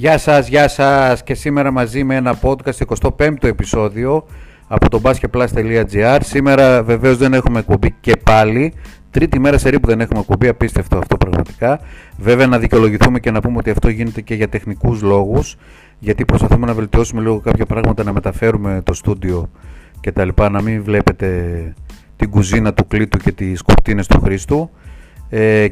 Γεια σας, γεια σας, και σήμερα μαζί με ένα podcast, 25ο επεισόδιο από το basketplus.gr. Σήμερα βεβαίως δεν έχουμε εκπομπή και πάλι. Τρίτη μέρα σερί που δεν έχουμε εκπομπή, απίστευτο αυτό πραγματικά. Βέβαια να δικαιολογηθούμε και να πούμε ότι αυτό γίνεται και για τεχνικούς λόγους, γιατί προσπαθούμε να βελτιώσουμε λίγο κάποια πράγματα, να μεταφέρουμε το στούντιο κτλ. Να μην βλέπετε την κουζίνα του Κλήτου και τις κουρτίνες του Χρήστου.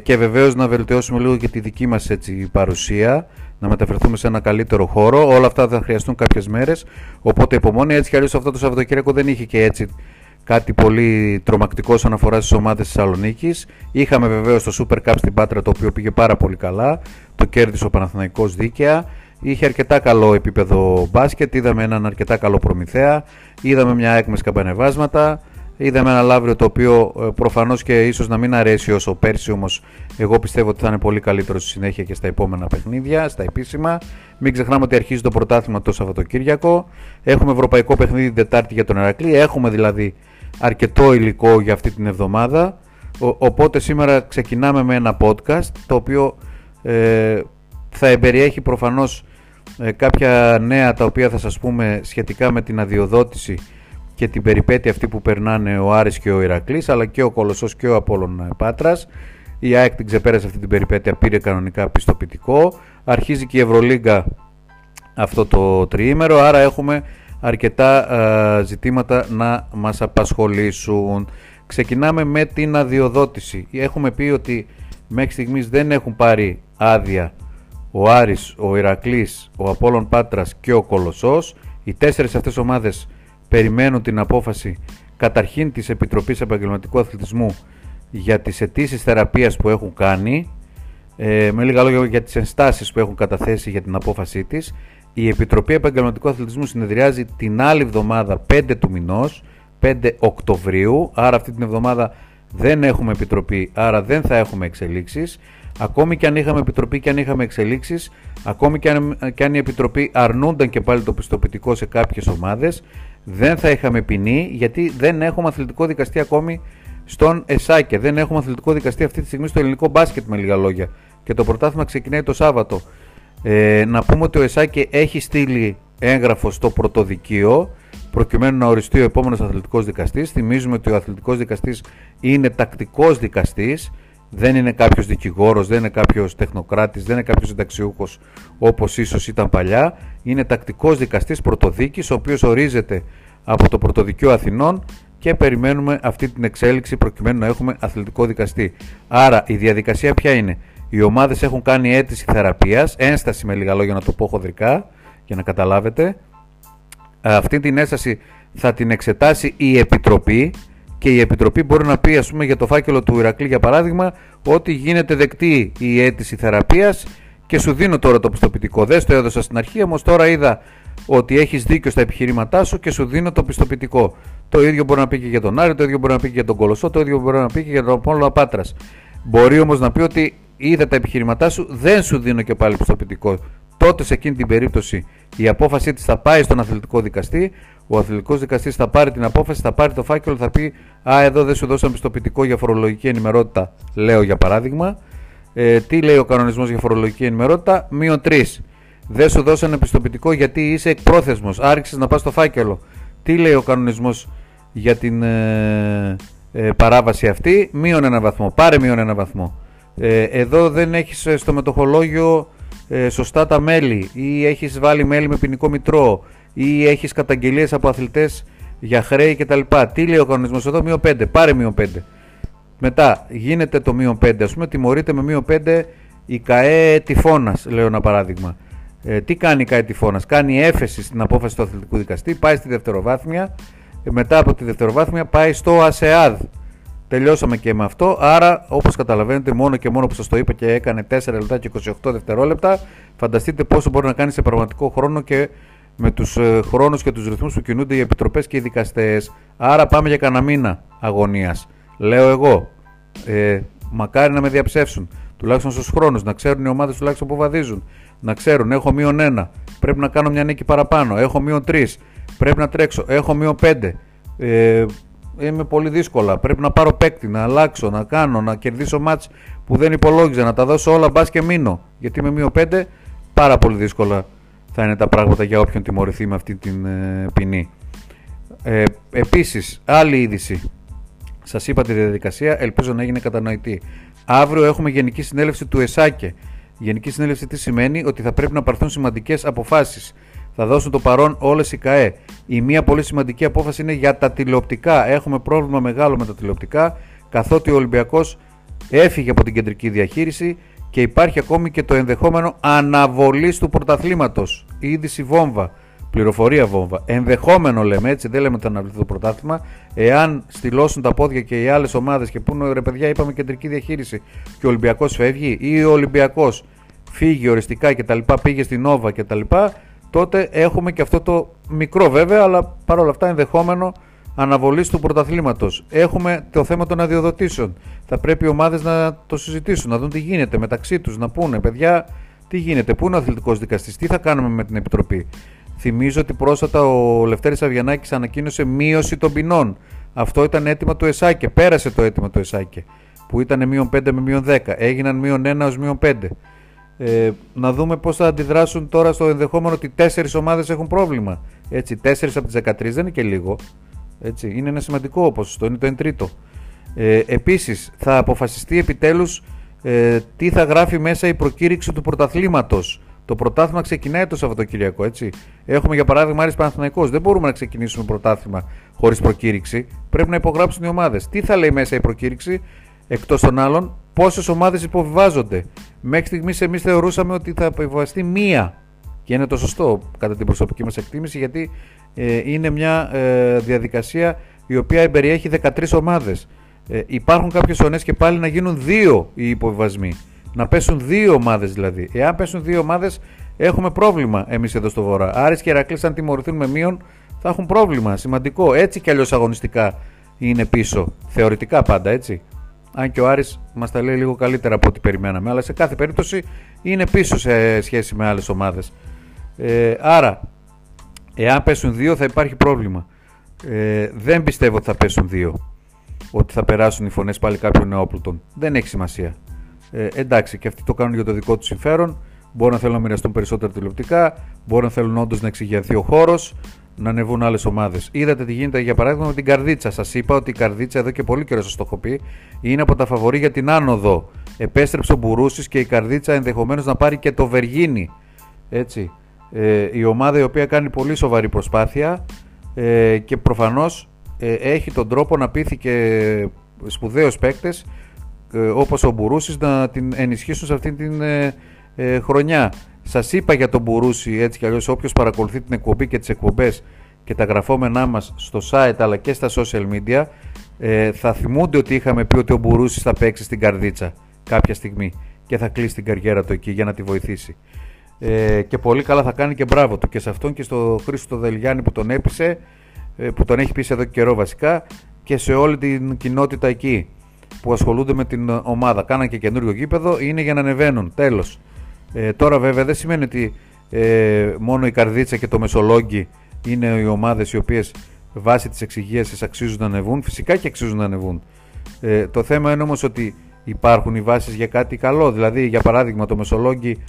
Και βεβαίως να βελτιώσουμε λίγο και τη δική μας έτσι παρουσία, να μεταφερθούμε σε ένα καλύτερο χώρο. Όλα αυτά θα χρειαστούν κάποιες μέρες, οπότε υπομονή. Έτσι κι αλλιώς αυτό το Σαββατοκύριακο δεν είχε και έτσι κάτι πολύ τρομακτικό όσον αφορά στις ομάδες της Θεσσαλονίκης. Είχαμε βεβαίως το Super Cup στην Πάτρα, το οποίο πήγε πάρα πολύ καλά, το κέρδισε ο Παναθηναϊκός δίκαια. Είχε αρκετά καλό επίπεδο μπάσκετ, είδαμε έναν αρκετά καλό Προμηθέα, είδαμε μια ΑΕΚ με σκαμπανεβάσματα. Είδαμε ένα Λάβριο το οποίο προφανώς και ίσως να μην αρέσει όσο πέρσι, όμως εγώ πιστεύω ότι θα είναι πολύ καλύτερο στη συνέχεια και στα επόμενα παιχνίδια, στα επίσημα. Μην ξεχνάμε ότι αρχίζει το πρωτάθλημα το Σαββατοκύριακο. Έχουμε ευρωπαϊκό παιχνίδι την Τετάρτη για τον Ηρακλή. Έχουμε δηλαδή αρκετό υλικό για αυτή την εβδομάδα. Οπότε σήμερα ξεκινάμε με ένα podcast το οποίο θα εμπεριέχει προφανώς κάποια νέα τα οποία θα σας πούμε σχετικά με την αδειοδότηση και την περιπέτεια αυτή που περνάνε ο Άρης και ο Ηρακλής, αλλά και ο Κολοσσός και ο Απόλλων Πάτρας. Η ΑΕΚ την ξεπέρασε αυτή την περιπέτεια, πήρε κανονικά πιστοποιητικό. Αρχίζει και η Ευρωλίγκα αυτό το τριήμερο, άρα έχουμε αρκετά ζητήματα να μας απασχολήσουν. Ξεκινάμε με την αδειοδότηση. Έχουμε πει ότι μέχρι στιγμής δεν έχουν πάρει άδεια ο Άρης, ο Ηρακλής, ο Απόλλων Πάτρας και ο Κολοσσός. Οι τέσσερις αυτές ομάδες περιμένουν την απόφαση καταρχήν της Επιτροπής Επαγγελματικού Αθλητισμού για τις αιτήσεις θεραπείας που έχουν κάνει, με λίγα λόγια για τις ενστάσεις που έχουν καταθέσει για την απόφασή της. Η Επιτροπή Επαγγελματικού Αθλητισμού συνεδριάζει την άλλη εβδομάδα 5 του μηνός, 5 Οκτωβρίου, άρα αυτή την εβδομάδα δεν έχουμε επιτροπή, άρα δεν θα έχουμε εξελίξεις. Ακόμη και αν είχαμε επιτροπή και αν είχαμε εξελίξεις, ακόμη και αν η επιτροπή αρνούνταν και πάλι το πιστοποιητικό σε κάποιες ομάδες, δεν θα είχαμε ποινή, γιατί δεν έχουμε αθλητικό δικαστή ακόμη στον ΕΣΑΚΕ. Δεν έχουμε αθλητικό δικαστή αυτή τη στιγμή στο ελληνικό μπάσκετ, με λίγα λόγια. Και το πρωτάθλημα ξεκινάει το Σάββατο. Να πούμε ότι ο ΕΣΑΚΕ έχει στείλει έγγραφο στο πρωτοδικείο, προκειμένου να οριστεί ο επόμενος αθλητικός δικαστής. Θυμίζουμε ότι ο αθλητικός δικαστής είναι τακτικός δικαστής, δεν είναι κάποιος δικηγόρος, δεν είναι κάποιος τεχνοκράτης, δεν είναι κάποιος συνταξιούχος όπως ίσως ήταν παλιά. Είναι τακτικός δικαστής πρωτοδίκης, ο οποίος ορίζεται από το Πρωτοδικείο Αθηνών και περιμένουμε αυτή την εξέλιξη προκειμένου να έχουμε αθλητικό δικαστή. Άρα η διαδικασία ποια είναι? Οι ομάδες έχουν κάνει αίτηση θεραπείας, ένσταση με λίγα λόγια, να το πω χοντρικά για να καταλάβετε. Αυτή την ένσταση θα την εξετάσει η Επιτροπή και η Επιτροπή μπορεί να πει, ας πούμε, για το φάκελο του Ηρακλή για παράδειγμα, ότι γίνεται δεκτή η αίτηση θεραπείας και σου δίνω τώρα το πιστοποιητικό. Δεν στο έδωσα στην αρχή, όμως τώρα είδα ότι έχεις δίκιο στα επιχειρήματά σου και σου δίνω το πιστοποιητικό. Το ίδιο μπορεί να πει και για τον Άρη, το ίδιο μπορεί να πει και για τον Κολοσσό, το ίδιο μπορεί να πει και για τον Απόλλωνα Πάτρας. Μπορεί όμως να πει ότι είδα τα επιχειρήματά σου, δεν σου δίνω και πάλι πιστοποιητικό. Τότε σε εκείνη την περίπτωση η απόφασή της θα πάει στον αθλητικό δικαστή. Ο αθλητικός δικαστής θα πάρει την απόφαση, θα πάρει το φάκελο, θα πει «Α, εδώ δεν σου δώσαν πιστοποιητικό για φορολογική ενημερότητα», λέω για παράδειγμα. Τι λέει ο κανονισμός για φορολογική ενημερότητα? -3. Δεν σου δώσανε πιστοποιητικό γιατί είσαι εκπρόθεσμος, άρχισες να πας στο φάκελο. Τι λέει ο κανονισμός για την παράβαση αυτή? -1 βαθμό. Πάρε -1 βαθμό. Εδώ δεν έχεις στο μετοχολόγιο σωστά τα μέλη, ή έχεις βάλει μέλη με ποινικό μητρό, ή έχεις καταγγελίες από αθλητές για χρέη κτλ. Τι λέει ο κανονισμός εδώ? -5. Πάρε -5. Μετά γίνεται το -5, ας πούμε, τιμωρείται με -5 η ΚΑΕ Τυφώνας, λέω ένα παράδειγμα. Τι κάνει η ΚΑΕ Τυφώνας? Κάνει έφεση στην απόφαση του αθλητικού δικαστή, πάει στη δευτεροβάθμια, μετά από τη δευτεροβάθμια πάει στο ΑΣΕΑΔ. Τελειώσαμε και με αυτό, άρα όπως καταλαβαίνετε, μόνο και μόνο που σας το είπα και έκανε 4 λεπτά και 28 δευτερόλεπτα, φανταστείτε πόσο μπορεί να κάνει σε πραγματικό χρόνο και με τους χρόνους και τους ρυθμούς που κινούνται οι επιτροπές και οι δικαστές. Άρα πάμε για κανένα μήνα αγωνίας. Λέω εγώ, μακάρι να με διαψεύσουν, τουλάχιστον στους χρόνους, να ξέρουν οι ομάδες τουλάχιστον που βαδίζουν, να ξέρουν έχω -1, πρέπει να κάνω μια νίκη παραπάνω, έχω -3, πρέπει να τρέξω, έχω -5, είμαι πολύ δύσκολα, πρέπει να πάρω παίκτη, να αλλάξω, να κάνω, να κερδίσω μάτς που δεν υπολόγιζα, να τα δώσω όλα μπας και μείνω, γιατί είμαι -5, πάρα πολύ δύσκολα θα είναι τα πράγματα για όποιον τιμωρηθεί με αυτή την ποινή. Επίσης, άλλη είδηση. Σας είπα τη διαδικασία, ελπίζω να έγινε κατανοητή. Αύριο έχουμε Γενική Συνέλευση του ΕΣΑΚΕ. Γενική Συνέλευση τι σημαίνει? Ότι θα πρέπει να πάρθουν σημαντικές αποφάσεις. Θα δώσουν το παρόν όλες οι ΚΑΕ. Η μία πολύ σημαντική απόφαση είναι για τα τηλεοπτικά. Έχουμε πρόβλημα μεγάλο με τα τηλεοπτικά, καθότι ο Ολυμπιακός έφυγε από την κεντρική διαχείριση και υπάρχει ακόμη και το ενδεχόμενο αναβολής του πρωταθλήματος. Η είδηση βόμβα, πληροφορία βόμβα. Ενδεχόμενο λέμε, έτσι, δεν λέμε ότι θα αναβληθεί το πρωτάθλημα. Εάν στυλώσουν τα πόδια και οι άλλες ομάδες και πούνε, ρε παιδιά, είπαμε κεντρική διαχείριση και ο Ολυμπιακός φεύγει, ή ο Ολυμπιακός φύγει οριστικά κτλ., πήγε στην Νόβα κτλ., τότε έχουμε και αυτό το μικρό βέβαια, αλλά παρόλα αυτά ενδεχόμενο αναβολής του πρωταθλήματος. Έχουμε το θέμα των αδειοδοτήσεων. Θα πρέπει οι ομάδες να το συζητήσουν, να δουν τι γίνεται μεταξύ τους, να πούνε, παιδιά, τι γίνεται, πού είναι ο αθλητικός δικαστής, τι θα κάνουμε με την επιτροπή. Θυμίζω ότι πρόσφατα ο Λευτέρης Αυγενάκης ανακοίνωσε μείωση των ποινών. Αυτό ήταν αίτημα του ΕΣΑΚΕ. Πέρασε το αίτημα του ΕΣΑΚΕ, που ήταν μείον 5 με μείον 10. Έγιναν μείον 1 ως μείον 5. Να δούμε πώς θα αντιδράσουν τώρα στο ενδεχόμενο ότι 4 ομάδες έχουν πρόβλημα. Έτσι, 4 από τις 13 δεν είναι και λίγο. Έτσι, είναι ένα σημαντικό ποσοστό, είναι το 1/3. Επίσης, θα αποφασιστεί επιτέλους τι θα γράφει μέσα η προκήρυξη του πρωταθλήματος. Το πρωτάθλημα ξεκινάει το Σαββατοκυριακό, έτσι. Έχουμε για παράδειγμα Άρης Παναθηναϊκός. Δεν μπορούμε να ξεκινήσουμε πρωτάθλημα χωρίς προκήρυξη. Πρέπει να υπογράψουν οι ομάδες. Τι θα λέει μέσα η προκήρυξη, εκτός των άλλων, πόσες ομάδες υποβιβάζονται. Μέχρι στιγμής εμείς θεωρούσαμε ότι θα υποβιβαστεί μία. Και είναι το σωστό κατά την προσωπική μας εκτίμηση, γιατί είναι μια διαδικασία η οποία περιέχει 13 ομάδες. Υπάρχουν κάποιες ονές και πάλι να γίνουν 2 οι υποβιβασμοί. Να πέσουν 2 ομάδες δηλαδή. Εάν πέσουν 2 ομάδες, έχουμε πρόβλημα εμείς εδώ στο Βορρά. Άρης και Ηρακλής, αν τιμωρηθούν με μείον, θα έχουν πρόβλημα σημαντικό. Έτσι κι αλλιώς αγωνιστικά είναι πίσω. Θεωρητικά πάντα, έτσι. Αν και ο Άρης μας τα λέει λίγο καλύτερα από ό,τι περιμέναμε. Αλλά σε κάθε περίπτωση είναι πίσω σε σχέση με άλλες ομάδες. Άρα, εάν πέσουν 2, θα υπάρχει πρόβλημα. Δεν πιστεύω ότι θα πέσουν 2. Ότι θα περάσουν οι φωνές πάλι κάποιων νεόπλουτων. Δεν έχει σημασία. Εντάξει, και αυτοί το κάνουν για το δικό τους συμφέρον. Μπορεί να θέλουν να μοιραστούν περισσότερα τηλεοπτικά. Μπορεί να θέλουν όντως να εξηγιαθεί ο χώρος, να ανεβούν άλλες ομάδες. Είδατε τι γίνεται για παράδειγμα με την Καρδίτσα. Σας είπα ότι η Καρδίτσα εδώ και πολύ καιρό σας το έχω πει, είναι από τα φαβορί για την άνοδο. Επέστρεψε ο Μπουρούσης και η Καρδίτσα ενδεχομένως να πάρει και το Βεργίνη. Έτσι. Η ομάδα η οποία κάνει πολύ σοβαρή προσπάθεια και προφανώς έχει τον τρόπο να πείθει και σπουδαίους παίκτες όπως ο Μπουρούσης να την ενισχύσουν σε αυτήν την χρονιά. Σας είπα για τον Μπουρούση, έτσι κι αλλιώς όποιος παρακολουθεί την εκπομπή και τις εκπομπές και τα γραφόμενά μας στο site αλλά και στα social media, θα θυμούνται ότι είχαμε πει ότι ο Μπουρούσης θα παίξει στην Καρδίτσα κάποια στιγμή και θα κλείσει την καριέρα του εκεί για να τη βοηθήσει. Και πολύ καλά θα κάνει και μπράβο του και σε αυτόν και στο Χρήστο Δελγιάννη που τον έπεισε, που τον έχει πείσει εδώ και καιρό βασικά, και σε όλη την κοινότητα εκεί που ασχολούνται με την ομάδα. Κάναν και καινούριο γήπεδο, είναι για να ανεβαίνουν. Τέλος. Τώρα βέβαια δεν σημαίνει ότι μόνο η Καρδίτσα και το Μεσολόγγι είναι οι ομάδες οι οποίες βάσει της εξυγίασης αξίζουν να ανεβούν. Φυσικά και αξίζουν να ανεβούν. Το θέμα είναι όμως ότι υπάρχουν οι βάσεις για κάτι καλό. Δηλαδή για παράδειγμα το Μεσολόγγι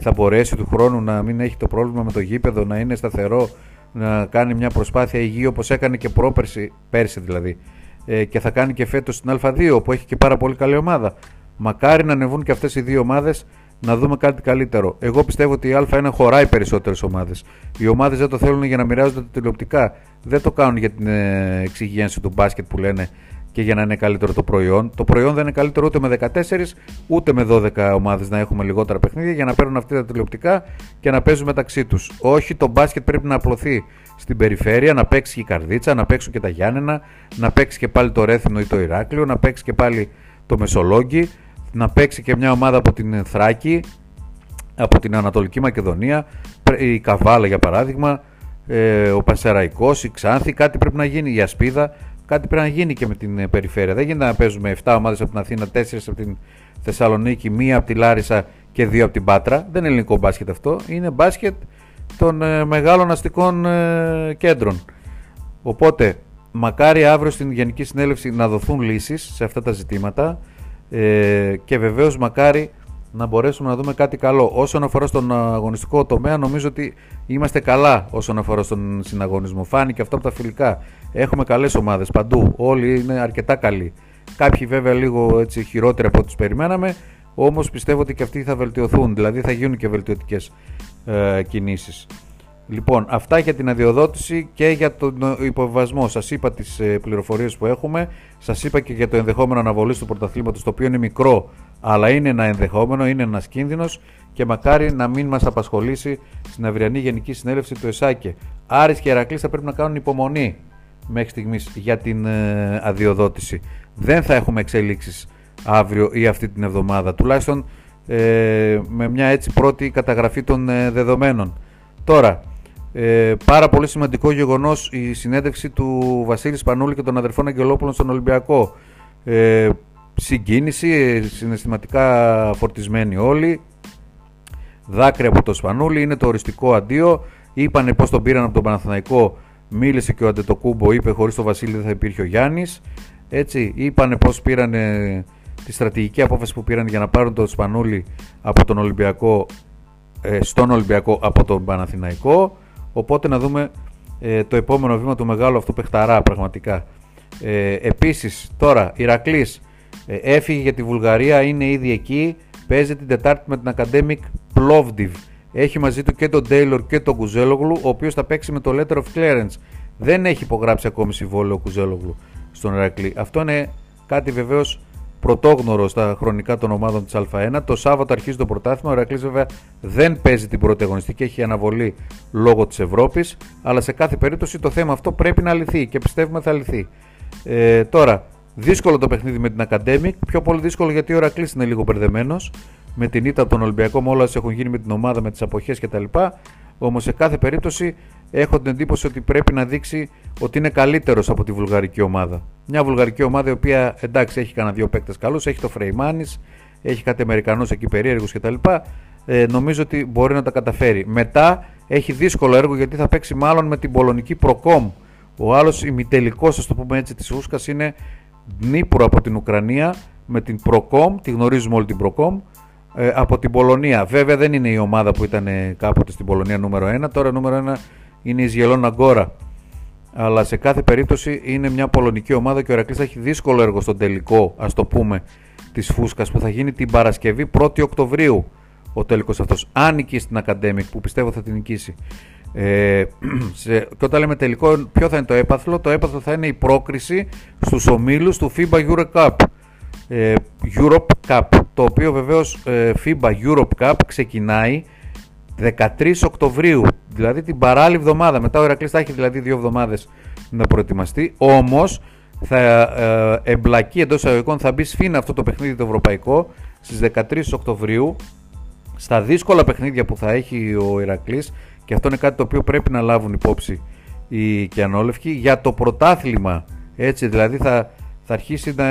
θα μπορέσει του χρόνου να μην έχει το πρόβλημα με το γήπεδο, να είναι σταθερό, να κάνει μια προσπάθεια υγιή όπως έκανε και πέρσι δηλαδή, και θα κάνει και φέτος στην Α2 που έχει και πάρα πολύ καλή ομάδα. Μακάρι να ανεβούν και αυτές οι δύο ομάδες, να δούμε κάτι καλύτερο. Εγώ πιστεύω ότι η Α1 χωράει περισσότερες ομάδες. Οι ομάδες δεν το θέλουν για να μοιράζονται τα τηλεοπτικά. Δεν το κάνουν για την εξυγίανση του μπάσκετ που λένε και για να είναι καλύτερο το προϊόν. Το προϊόν δεν είναι καλύτερο ούτε με 14 ούτε με 12 ομάδες να έχουμε λιγότερα παιχνίδια για να παίρνουν αυτοί τα τηλεοπτικά και να παίζουν μεταξύ τους. Όχι, το μπάσκετ πρέπει να απλωθεί στην περιφέρεια, να παίξει και η Καρδίτσα, να παίξουν και τα Γιάννενα, να παίξει και πάλι το Ρέθυμνο ή το Ηράκλειο, να παίξει και πάλι το Μεσολόγγι, να παίξει και μια ομάδα από την Θράκη, από την Ανατολική Μακεδονία, η Καβάλα για παράδειγμα, ο Πασεραϊκός, η Ξάνθη. Κάτι πρέπει να γίνει, η Ασπίδα. Κάτι πρέπει να γίνει και με την περιφέρεια. Δεν γίνεται να παίζουμε 7 ομάδες από την Αθήνα, 4 από την Θεσσαλονίκη, 1 από τη Λάρισα και 2 από την Πάτρα. Δεν είναι ελληνικό μπάσκετ αυτό. Είναι μπάσκετ των μεγάλων αστικών κέντρων. Οπότε, μακάρι αύριο στην Γενική Συνέλευση να δοθούν λύσεις σε αυτά τα ζητήματα και βεβαίως μακάρι να μπορέσουμε να δούμε κάτι καλό. Όσον αφορά στον αγωνιστικό τομέα, νομίζω ότι είμαστε καλά όσον αφορά στον συναγωνισμό. Φάνηκε αυτό από τα φιλικά. Έχουμε καλές ομάδες παντού. Όλοι είναι αρκετά καλοί. Κάποιοι βέβαια λίγο έτσι, χειρότεροι από ό,τι περιμέναμε. Όμως πιστεύω ότι και αυτοί θα βελτιωθούν. Δηλαδή θα γίνουν και βελτιωτικές κινήσεις. Λοιπόν, αυτά για την αδειοδότηση και για τον υποβιβασμό. Σας είπα τις πληροφορίες που έχουμε. Σας είπα και για το ενδεχόμενο αναβολής του πρωταθλήματος, το οποίο είναι μικρό, αλλά είναι ένα ενδεχόμενο, είναι ένας κίνδυνος και μακάρι να μην μας απασχολήσει στην αυριανή Γενική Συνέλευση του ΕΣΑΚΕ. Άρης και Ηρακλής θα πρέπει να κάνουν υπομονή μέχρι στιγμής για την αδειοδότηση. Δεν θα έχουμε εξέλιξεις αύριο ή αυτή την εβδομάδα, τουλάχιστον με μια έτσι πρώτη καταγραφή των δεδομένων. Τώρα, πάρα πολύ σημαντικό γεγονός η συνέντευξη του Βασίλη Σπανούλη και των αδερφών Αγγελόπουλων στον Ολυμπιακό. Συγκίνηση, συναισθηματικά φορτισμένοι όλοι, δάκρυα από το Σπανούλη, είναι το οριστικό αντίο. Είπανε πως τον πήραν από τον Παναθηναϊκό, μίλησε και ο Αντετοκούμπο, είπε χωρίς τον Βασίλη δεν θα υπήρχε ο Γιάννης. Έτσι, είπανε πως πήραν τη στρατηγική απόφαση που πήραν για να πάρουν τον Σπανούλη από τον Ολυμπιακό, στον Ολυμπιακό από τον Παναθηναϊκό. Οπότε να δούμε το επόμενο βήμα του μεγάλου αυτού παιχταρά πραγματικά. Επίσης τώρα Ηρακλής έφυγε για τη Βουλγαρία, είναι ήδη εκεί, παίζει την Τετάρτη με την Academic Plovdiv. Έχει μαζί του και τον Taylor και τον Κουζέλογλου, ο οποίος θα παίξει με το Letter of Clearance. Δεν έχει υπογράψει ακόμη συμβόλαιο ο Κουζέλογλου στον Ηρακλή. Αυτό είναι κάτι βεβαίως πρωτόγνωρο στα χρονικά των ομάδων της Α1. Το Σάββατο αρχίζει το πρωτάθλημα. Ο Ηρακλής βέβαια δεν παίζει την πρώτη αγωνιστική, έχει αναβολή λόγω της Ευρώπης. Αλλά σε κάθε περίπτωση το θέμα αυτό πρέπει να λυθεί και πιστεύουμε θα λυθεί. Τώρα, δύσκολο το παιχνίδι με την Academic. Πιο πολύ δύσκολο γιατί ο Ηρακλής είναι λίγο μπερδεμένος με την ήττα από τον Ολυμπιακό, με όλα όσα έχουν γίνει με την ομάδα, με τις αποχές κτλ. Όμως σε κάθε περίπτωση έχω την εντύπωση ότι πρέπει να δείξει ότι είναι καλύτερος από τη βουλγαρική ομάδα. Μια βουλγαρική ομάδα η οποία εντάξει έχει κανένα δύο παίκτες καλούς, έχει το Φρεϊμάνης, έχει κάτι Αμερικανούς εκεί περίεργους κτλ. Νομίζω ότι μπορεί να τα καταφέρει. Μετά έχει δύσκολο έργο γιατί θα παίξει μάλλον με την πολωνική Προκόμ. Ο άλλος ημιτελικός, ας το πούμε έτσι, της Ούσκας είναι Ντνίπρο από την Ουκρανία με την Προκόμ, τη γνωρίζουμε όλη την Προκόμ. Από την Πολωνία. Βέβαια δεν είναι η ομάδα που ήταν κάποτε στην Πολωνία νούμερο 1, τώρα νούμερο 1 είναι η Ζιελόν Αγκόρα. Αλλά σε κάθε περίπτωση είναι μια πολωνική ομάδα και ο Ηρακλής θα έχει δύσκολο έργο στον τελικό, ας το πούμε, της Φούσκας που θα γίνει την Παρασκευή 1η Οκτωβρίου ο τελικός αυτός. Αν νικήσει την Academic, που πιστεύω θα την νικήσει. Και όταν λέμε τελικό, ποιο θα είναι το έπαθλο? Το έπαθλο θα είναι η πρόκριση στους ομίλους του FIBA EuroCup. EuroCup, το οποίο βεβαίως FIBA EuroCup ξεκινάει 13 Οκτωβρίου, δηλαδή την παράλληλη εβδομάδα. Μετά ο Ηρακλής θα έχει δηλαδή 2 εβδομάδες να προετοιμαστεί, όμως θα εμπλακεί εντός αγωγικών, θα μπει σφήνα αυτό το παιχνίδι το ευρωπαϊκό στις 13 Οκτωβρίου στα δύσκολα παιχνίδια που θα έχει ο Ηρακλής και αυτό είναι κάτι το οποίο πρέπει να λάβουν υπόψη οι κιανόλευκοι για το πρωτάθλημα. Έτσι δηλαδή θα αρχίσει να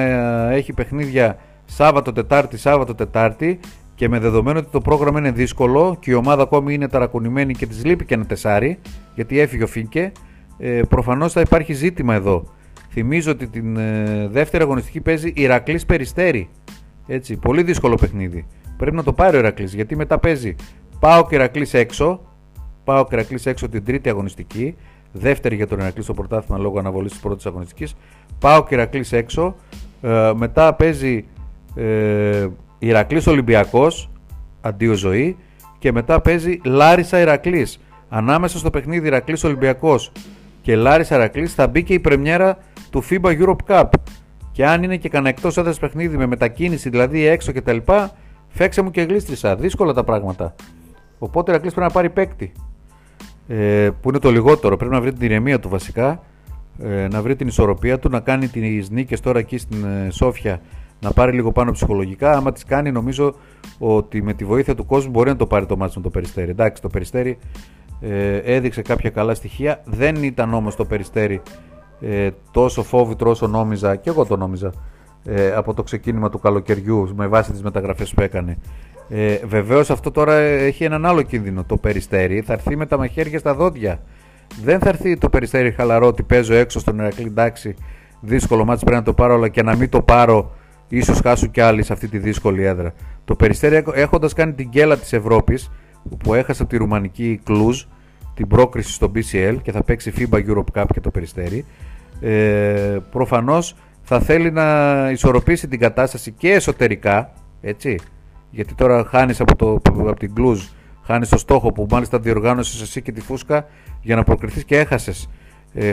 έχει παιχνίδια Σάββατο-Τετάρτη και με δεδομένο ότι το πρόγραμμα είναι δύσκολο και η ομάδα ακόμη είναι ταρακουνημένη και της λείπει και ένα τεσάρι, γιατί έφυγε ο Φίνκε, προφανώς θα υπάρχει ζήτημα εδώ. Θυμίζω ότι την δεύτερη αγωνιστική παίζει Ηρακλής Περιστέρι. Έτσι, πολύ δύσκολο παιχνίδι. Πρέπει να το πάρει ο Ηρακλής, γιατί μετά παίζει Πάο και Ηρακλής έξω την τρίτη αγωνιστική. Δεύτερη για τον Ηρακλή στο πρωτάθλημα λόγω αναβολής της πρώτης αγωνιστικής. Πάω και Ηρακλής έξω. Μετά παίζει Ηρακλής Ολυμπιακός, αντίο ζωή. Και μετά παίζει Λάρισα Ηρακλής. Ανάμεσα στο παιχνίδι Ηρακλής Ολυμπιακός και Λάρισα Ηρακλής θα μπει και η πρεμιέρα του FIBA EuroCup. Και αν είναι και κανένα εκτός έδρας παιχνίδι με μετακίνηση, δηλαδή έξω κτλ., φέξε μου και γλίστρισα. Δύσκολα τα πράγματα. Οπότε ο Ηρακλής πρέπει να πάρει παίκτη. Που είναι το λιγότερο, πρέπει να βρει την ηρεμία του βασικά, να βρει την ισορροπία του, να κάνει τις νίκες τώρα εκεί στην Σόφια, να πάρει λίγο πάνω ψυχολογικά. Άμα τις κάνει, νομίζω ότι με τη βοήθεια του κόσμου μπορεί να το πάρει το μάτς με το Περιστέρι. Εντάξει, το Περιστέρι έδειξε κάποια καλά στοιχεία, δεν ήταν όμως το Περιστέρι τόσο φόβητρο όσο νόμιζα, και εγώ το νόμιζα από το ξεκίνημα του καλοκαιριού με βάση τις μεταγραφές που έκανε. Βεβαίως αυτό τώρα έχει έναν άλλο κίνδυνο. Το Περιστέρι θα έρθει με τα μαχαίρια στα δόντια. Δεν θα έρθει το Περιστέρι χαλαρό ότι παίζω έξω στον Ηρακλή, εντάξει, δύσκολο μάτς, πρέπει να το πάρω, αλλά και να μην το πάρω, ίσως χάσω κι άλλοι σε αυτή τη δύσκολη έδρα. Το Περιστέρι, έχοντας κάνει την γκέλα της Ευρώπης, που έχασε από τη ρουμανική Κλούζ την πρόκριση στο BCL και θα παίξει FIBA EuroCup και το Περιστέρι, προφανώς θα θέλει να ισορροπήσει την κατάσταση και εσωτερικά, έτσι, γιατί τώρα χάνεις από την Κλούζ, χάνεις το στόχο που μάλιστα διοργάνωσες εσύ και τη φούσκα για να προκριθείς και έχασες.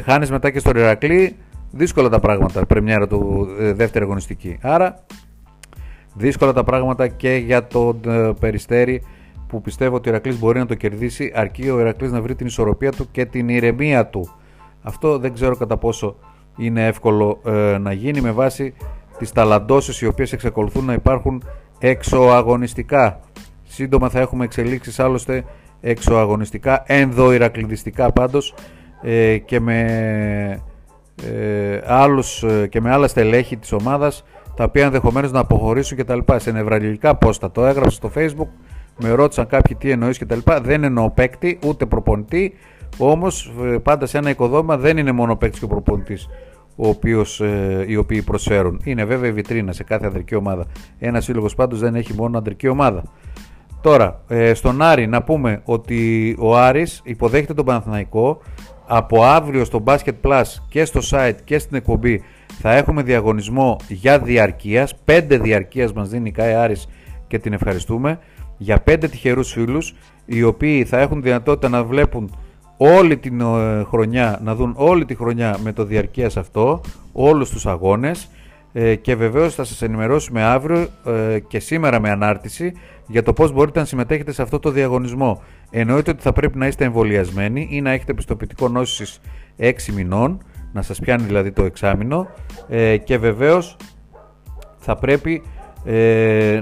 Χάνεις μετά και στον Ηρακλή, δύσκολα τα πράγματα, πρεμιέρα του δεύτερη αγωνιστική. Άρα δύσκολα τα πράγματα και για τον Περιστέρι, που πιστεύω ότι ο Ηρακλής μπορεί να το κερδίσει, αρκεί ο Ηρακλής να βρει την ισορροπία του και την ηρεμία του. Αυτό δεν ξέρω κατά πόσο είναι εύκολο να γίνει με βάση τις ταλαντώσεις οι οποίες εξακολουθούν να υπάρχουν εξωαγωνιστικά. Σύντομα θα έχουμε εξελίξεις άλλωστε εξωαγωνιστικά, ενδοηρακλιδιστικά πάντως, και με άλλους και με άλλα στελέχη της ομάδας, τα οποία ενδεχομένως να αποχωρήσουν κτλ. Σε νευραλγικά πόστα. Το έγραψα στο Facebook, με ρώτησαν κάποιοι τι εννοείς κτλ. Δεν εννοώ παίκτη ούτε προπονητή, όμως πάντα σε ένα οικοδόμημα δεν είναι μόνο παίκτης και ο προπονητής οι οποίοι προσφέρουν. Είναι βέβαια η βιτρίνα σε κάθε ανδρική ομάδα. Ένας σύλλογος πάντως δεν έχει μόνο ανδρική ομάδα. Τώρα, στον Άρη να πούμε ότι ο Άρης υποδέχεται τον Παναθηναϊκό. Από αύριο στο Basket Plus και στο site και στην εκπομπή θα έχουμε διαγωνισμό για διαρκείας. 5 διαρκείας μας δίνει η ΚΑΕ Άρης και την ευχαριστούμε, για 5 τυχερούς φίλους, οι οποίοι θα έχουν δυνατότητα να βλέπουν όλη την χρονιά, να δουν όλη τη χρονιά με το διαρκείας αυτό, όλους τους αγώνες, και βεβαίως θα σας ενημερώσουμε αύριο και σήμερα με ανάρτηση για το πώς μπορείτε να συμμετέχετε σε αυτό το διαγωνισμό. Εννοείται ότι θα πρέπει να είστε εμβολιασμένοι ή να έχετε πιστοποιητικό νόσησης 6 μηνών, να σας πιάνει δηλαδή το εξάμηνο, και βεβαίως θα πρέπει